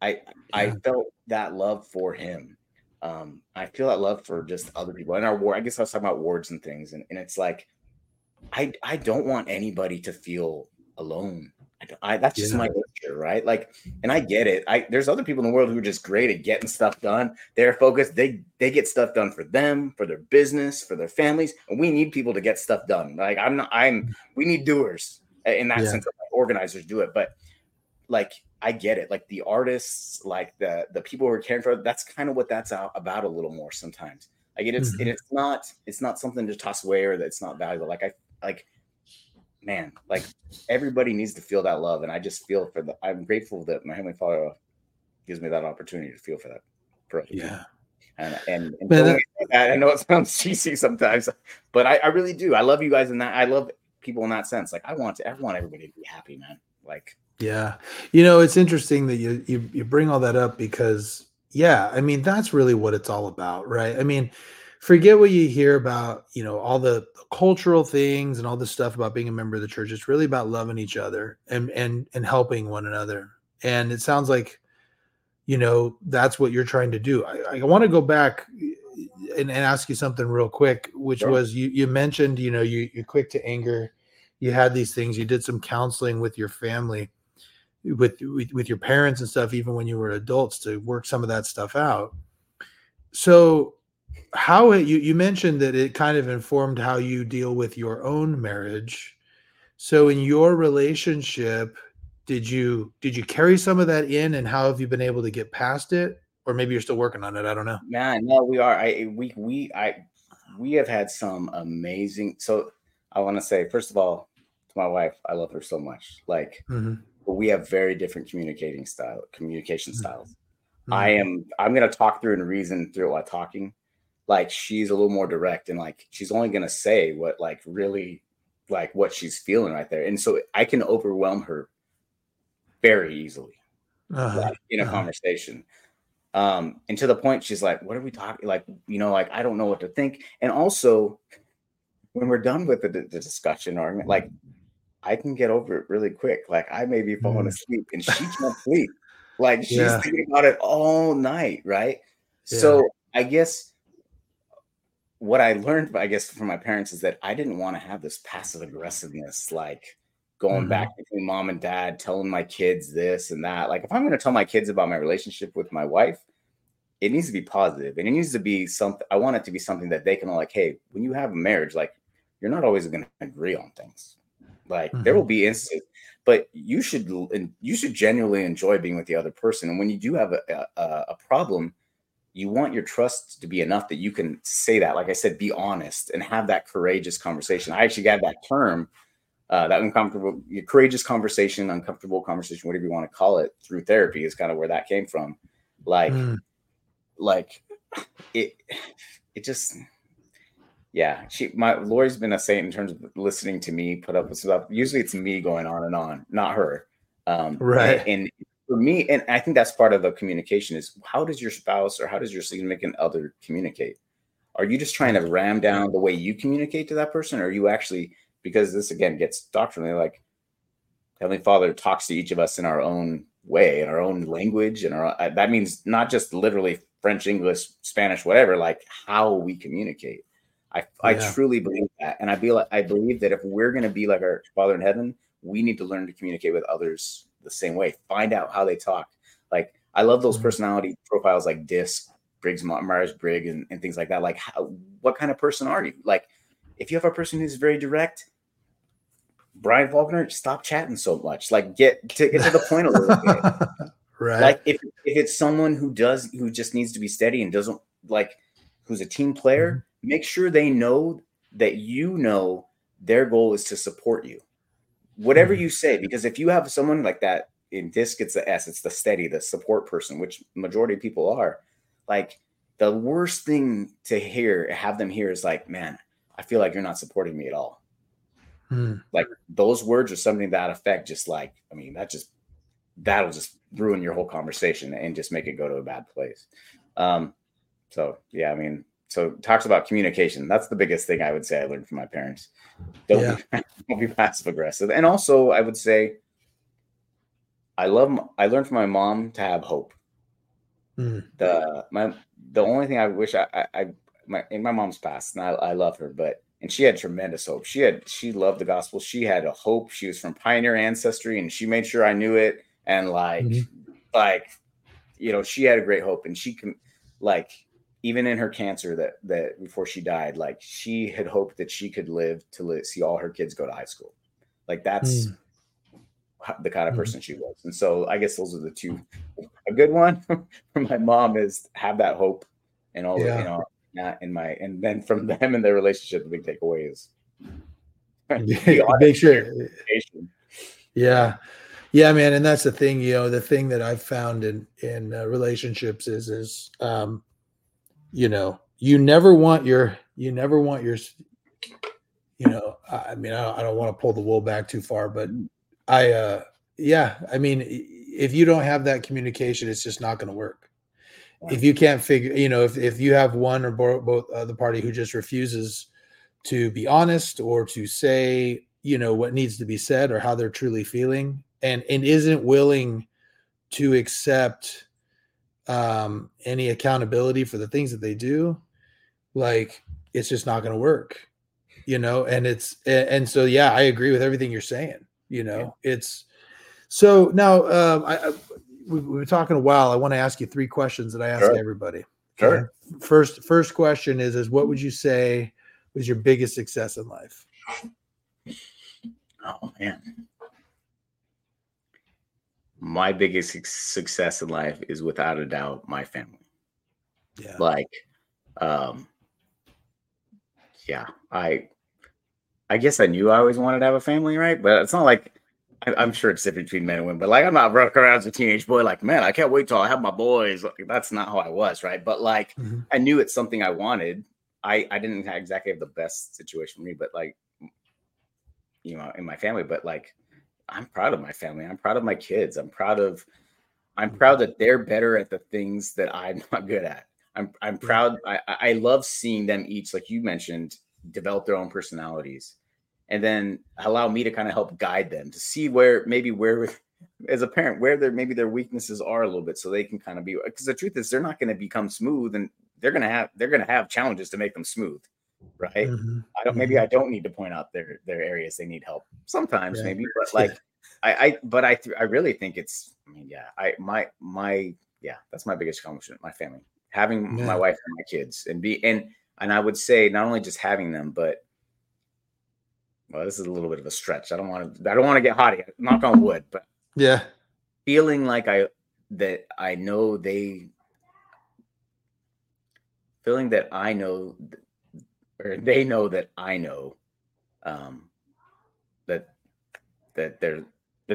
I felt that love for him. I feel that love for just other people in our ward. I guess I was talking about wards and things. And it's like, I don't want anybody to feel alone. That's just my nature, right? Like, and I get it. There's other people in the world who are just great at getting stuff done. They're focused. They get stuff done for them, for their business, for their families. And we need people to get stuff done. Like we need doers in that sense. Like organizers do it, but like, I get it. Like the artists, like the people who are caring for, that's kind of what that's about a little more sometimes. Like it's not something to toss away or that's not valuable. Like everybody needs to feel that love. And I just feel for I'm grateful that my Heavenly Father gives me that opportunity to feel for that. Yeah. And I know it sounds cheesy sometimes, but I really do. I love you guys in that. I love people in that sense. Like I want everybody to be happy, man. Like, yeah. You know, it's interesting that you bring all that up because that's really what it's all about, right? I mean, forget what you hear about, you know, all the cultural things and all the stuff about being a member of the church. It's really about loving each other and helping one another. And it sounds like, you know, that's what you're trying to do. I want to go back and ask you something real quick, which was you mentioned, you know, you're quick to anger. You had these things, you did some counseling with your family, with your parents and stuff, even when you were adults, to work some of that stuff out. So how you mentioned that it kind of informed how you deal with your own marriage. So in your relationship, did you carry some of that in, and how have you been able to get past it? Or maybe you're still working on it. I don't know. No, we are. We have had some amazing. So I want to say, first of all, to my wife, I love her so much. Like, but we have very different communication styles. Mm-hmm. I'm going to talk through and reason through it while talking. Like she's a little more direct and like, she's only going to say what, like really like what she's feeling right there. And so I can overwhelm her very easily in a conversation. And to the point she's like, what are we talking? Like, you know, like, I don't know what to think. And also when we're done with the discussion or like, I can get over it really quick. Like I may be falling asleep and she can't sleep. Like she's thinking about it all night. Right. Yeah. So I guess what I learned, from my parents is that I didn't want to have this passive aggressiveness, like going back between mom and dad, telling my kids this and that. Like if I'm going to tell my kids about my relationship with my wife, it needs to be positive and it needs to be something. I want it to be something that they can all like, hey, when you have a marriage, like you're not always going to agree on things. Like there will be instances, but you should genuinely enjoy being with the other person. And when you do have a problem, you want your trust to be enough that you can say that. Like I said, be honest and have that courageous conversation. I actually got that term, that uncomfortable, courageous conversation, uncomfortable conversation, whatever you want to call it, through therapy is kind of where that came from. Like it just. Yeah, Lori's been a saint in terms of listening to me put up with stuff. Usually it's me going on and on, not her. Right. And for me, and I think that's part of the communication is how does your spouse or how does your significant other communicate? Are you just trying to ram down the way you communicate to that person? Or are you actually, because this again gets doctrinally, like Heavenly Father talks to each of us in our own way, in our own language. And that means not just literally French, English, Spanish, whatever, like how we communicate. I truly believe that. And I believe that if we're going to be like our Father in heaven, we need to learn to communicate with others the same way. Find out how they talk. Like, I love those personality profiles like DISC, Myers-Briggs and things like that. Like, what kind of person are you? Like, if you have a person who's very direct, Brian Faulconer, stop chatting so much. Like, get to the point a little bit. Right. Like, if it's someone who just needs to be steady and doesn't, like, who's a team player, make sure they know that you know their goal is to support you. Whatever you say, because if you have someone like that in DISC, it's the S, it's the steady, the support person, which majority of people are. Like the worst thing to have them hear is like, man, I feel like you're not supporting me at all. Like those words or something that affect just like, I mean, that'll just ruin your whole conversation and just make it go to a bad place. So it talks about communication. That's the biggest thing I would say I learned from my parents. Don't be passive aggressive. And also I would say I learned from my mom to have hope. The only thing I wish my mom's passed and I love her, but And she had tremendous hope. She loved the gospel. She had a hope. She was from pioneer ancestry, and she made sure I knew it. And she had a great hope, and she can, even in her cancer that before she died, she had hoped that she could live to see all her kids go to high school. That's the kind of person she was. And so I guess those are the two. A good one for my mom is have that hope and all that, and then from them and their relationship, the big takeaway is make sure. Yeah. Yeah, man. And that's the thing, the thing that I've found in relationships is, I don't want to pull the wool back too far, but if you don't have that communication, it's just not going to work. Wow. If you can't figure, if you have one or both the party who just refuses to be honest or to say, what needs to be said or how they're truly feeling, and isn't willing to accept any accountability for the things that they do, it's just not going to work, and so, yeah, I agree with everything you're saying, It's so now, we've been talking a while. I want to ask you three questions that I ask everybody. Sure. Okay? First question is what would you say was your biggest success in life? Oh man. My biggest success in life is without a doubt my family. Yeah. I guess I knew I always wanted to have a family, right? But it's not I'm sure it's different between men and women, but I'm not running around as a teenage boy, man, I can't wait till I have my boys. That's not how I was, right? But I knew it's something I wanted. I didn't exactly have the best situation for me, but in my family, but I'm proud of my family. I'm proud of my kids. I'm proud that they're better at the things that I'm not good at. I'm proud. I love seeing them each, like you mentioned, develop their own personalities and then allow me to kind of help guide them to see where as a parent, where their weaknesses are a little bit so they can kind of be, because the truth is they're not going to become smooth and they're going to have challenges to make them smooth. Right. Mm-hmm. I don't need to point out their areas they need help sometimes, I really think that's my biggest accomplishment, my family, having my wife and my kids and I would say not only just having them, but this is a little bit of a stretch. I don't want to get haughty, knock on wood, but feeling they know that I know that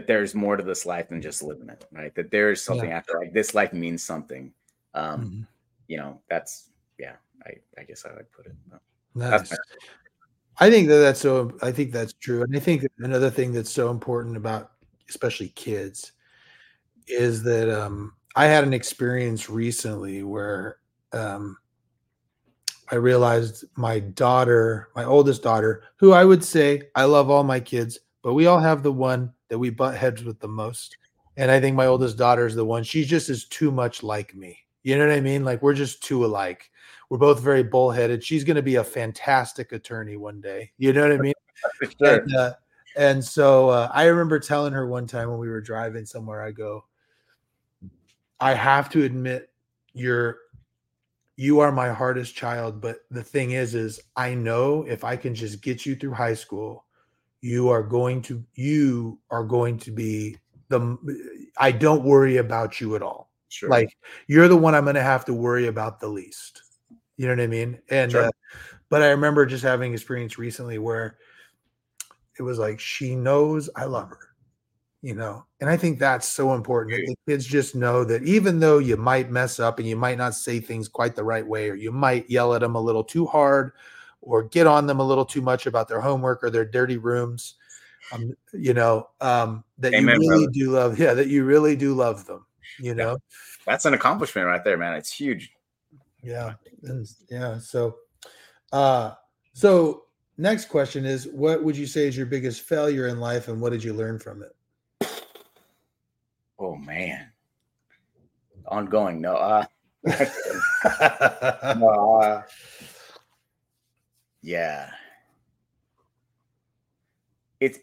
there's more to this life than just living it, right? That there is something after, this life means something. I guess I would put it. Nice. I think that's true. And I think another thing that's so important about especially kids is that I had an experience recently where I realized my oldest daughter, who I would say I love all my kids, but we all have the one that we butt heads with the most. And I think my oldest daughter is the one. She just is too much like me. You know what I mean? We're just too alike. We're both very bullheaded. She's going to be a fantastic attorney one day. You know what I mean? Sure. And so I remember telling her one time when we were driving somewhere, I go, I have to admit you are my hardest child, but the thing is I know if I can just get you through high school, you are going to be I don't worry about you at all. Sure. You're the one I'm going to have to worry about the least. You know what I mean? And, but I remember just having an experience recently where it was she knows I love her, and I think that's so important. Yeah. The kids just know that even though you might mess up and you might not say things quite the right way, or you might yell at them a little too hard or get on them a little too much about their homework or their dirty rooms, that Amen, you really brother. Do love. Yeah. That you really do love them, Yeah. That's an accomplishment right there, man. It's huge. Yeah. Yeah. So, next question is, what would you say is your biggest failure in life and what did you learn from it? Oh man, ongoing. No,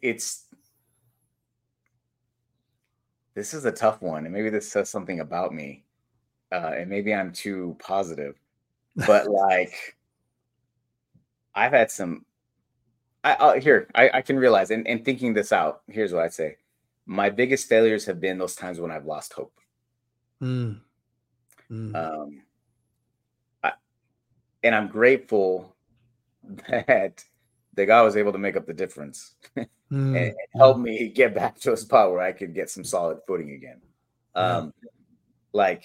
It's this is a tough one, and maybe this says something about me, and maybe I'm too positive, but like I've had some. I can realize and thinking this out. Here's what I'd say: my biggest failures have been those times when I've lost hope. Mm. Mm. And I'm grateful that the guy was able to make up the difference and help me get back to a spot where I could get some solid footing again. Like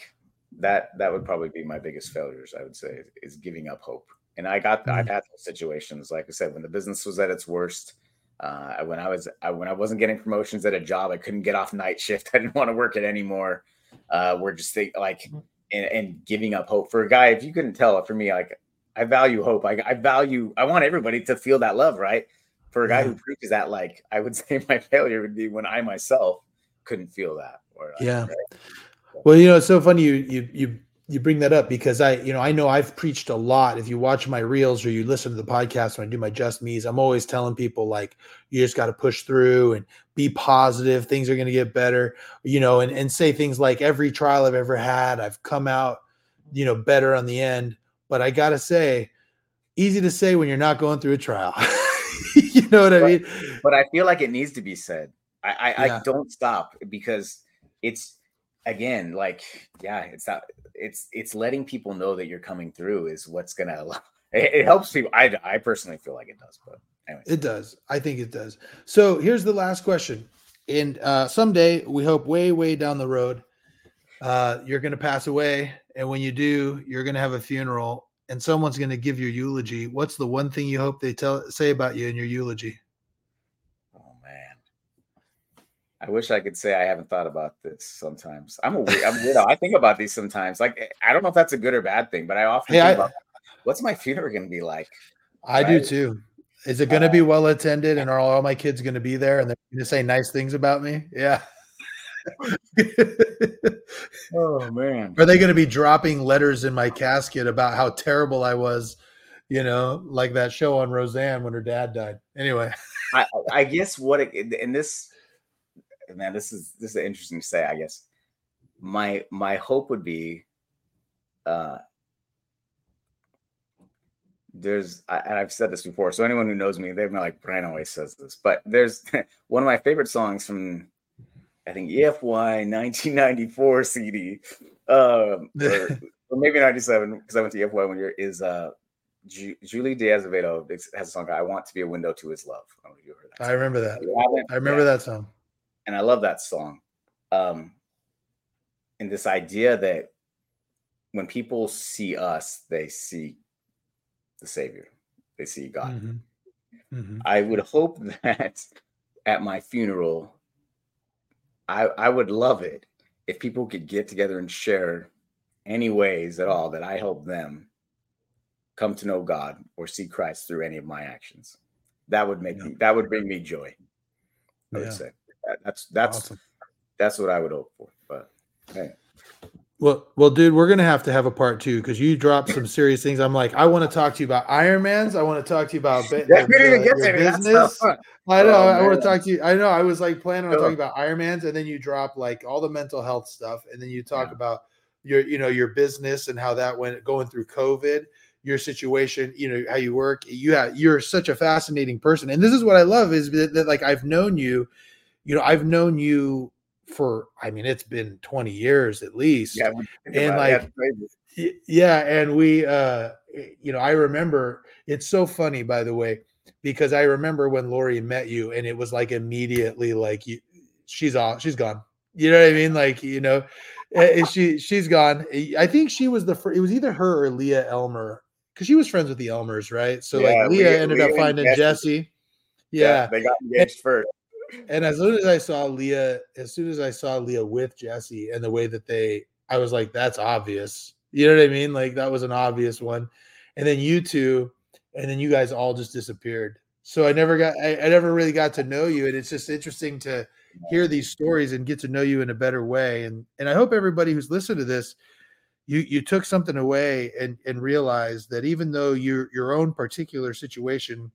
that would probably be my biggest failures, I would say, is giving up hope. And I've had those situations, like I said, when the business was at its worst, when I wasn't getting promotions at a job, I couldn't get off night shift. I didn't want to work it anymore. And giving up hope for a guy, if you couldn't tell, for me, like I value hope. I want everybody to feel that love, right? For a guy who preaches that, like I would say my failure would be when I myself couldn't feel that. Or, right? Well, it's so funny you bring that up, because I know I've preached a lot. If you watch my reels or you listen to the podcast when I do my Just Me's, I'm always telling people like you just got to push through and be positive. Things are going to get better, and say things like every trial I've ever had, I've come out, better on the end. But I got to say, easy to say when you're not going through a trial. You know what I mean? But I feel like it needs to be said. I don't stop, because it's, again, it's letting people know that you're coming through is what's going to allow. It helps people. I personally feel like it does, but anyways. It does. I think it does. So here's the last question. And someday, we hope way, way down the road, you're going to pass away. And when you do, you're going to have a funeral and someone's going to give your eulogy. What's the one thing you hope they say about you in your eulogy? Oh, man. I wish I could say I haven't thought about this sometimes. I think about these sometimes. Like, I don't know if that's a good or bad thing, but I often think about what's my funeral going to be like? I do too. Is it going to be well attended, and are all my kids going to be there and they're going to say nice things about me? Yeah. Oh man, are they going to be dropping letters in my casket about how terrible I was, like that show on Roseanne when her dad died? Anyway, I guess this is interesting to say. I guess my hope would be I've said this before, so anyone who knows me, they've been like, Brian always says this, but there's one of my favorite songs from, I think, EFY 1994 CD, or maybe 97, because I went to EFY one year, is Julie Diaz-Avedo has a song, I Want to Be a Window to His Love. I don't know if you heard that. I remember that. That song. And I love that song. And this idea that when people see us, they see the Savior. They see God. Mm-hmm. Mm-hmm. I would hope that at my funeral, I would love it if people could get together and share any ways at all that I help them come to know God or see Christ through any of my actions. That would bring me joy. I would say that's awesome. That's what I would hope for. But hey. Well, dude, we're going to have a part two, because you dropped some serious things. I'm like, I want to talk to you about Ironmans. I want to talk to you about business. I know. I want to talk to you. I know. I was like planning on talking about Ironmans, and then you drop like all the mental health stuff, and then you talk about your business and how that went going through COVID, your situation, how you work. You're such a fascinating person, and this is what I love is that like I've known you. It's been 20 years at least. Yeah, and and we, I remember, it's so funny, by the way, because I remember when Lori met you, and it was like immediately like she's gone. You know what I mean? Like, she's gone. I think she was it was either her or Leah Elmer, because she was friends with the Elmers, right? So Leah ended up finding Jesse. Yeah, they got engaged first. And as soon as I saw Leah with Jesse, and the way that I was like, that's obvious. You know what I mean? Like, that was an obvious one. And then you two, and then you guys all just disappeared. So I never really got to know you. And it's just interesting to hear these stories and get to know you in a better way. And I hope everybody who's listened to this, you took something away and realized that even though your own particular situation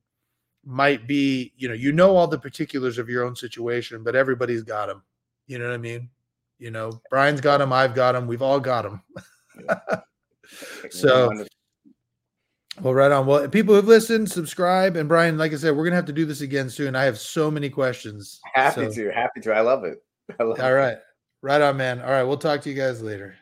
might be, all the particulars of your own situation, but everybody's got them. You know what I mean? You know, Brian's got them. I've got them. We've all got them. So, well, right on. Well, people who've listened, subscribe. And Brian, like I said, we're going to have to do this again soon. I have so many questions. Happy to. I love it. All right. Right on, man. All right. We'll talk to you guys later.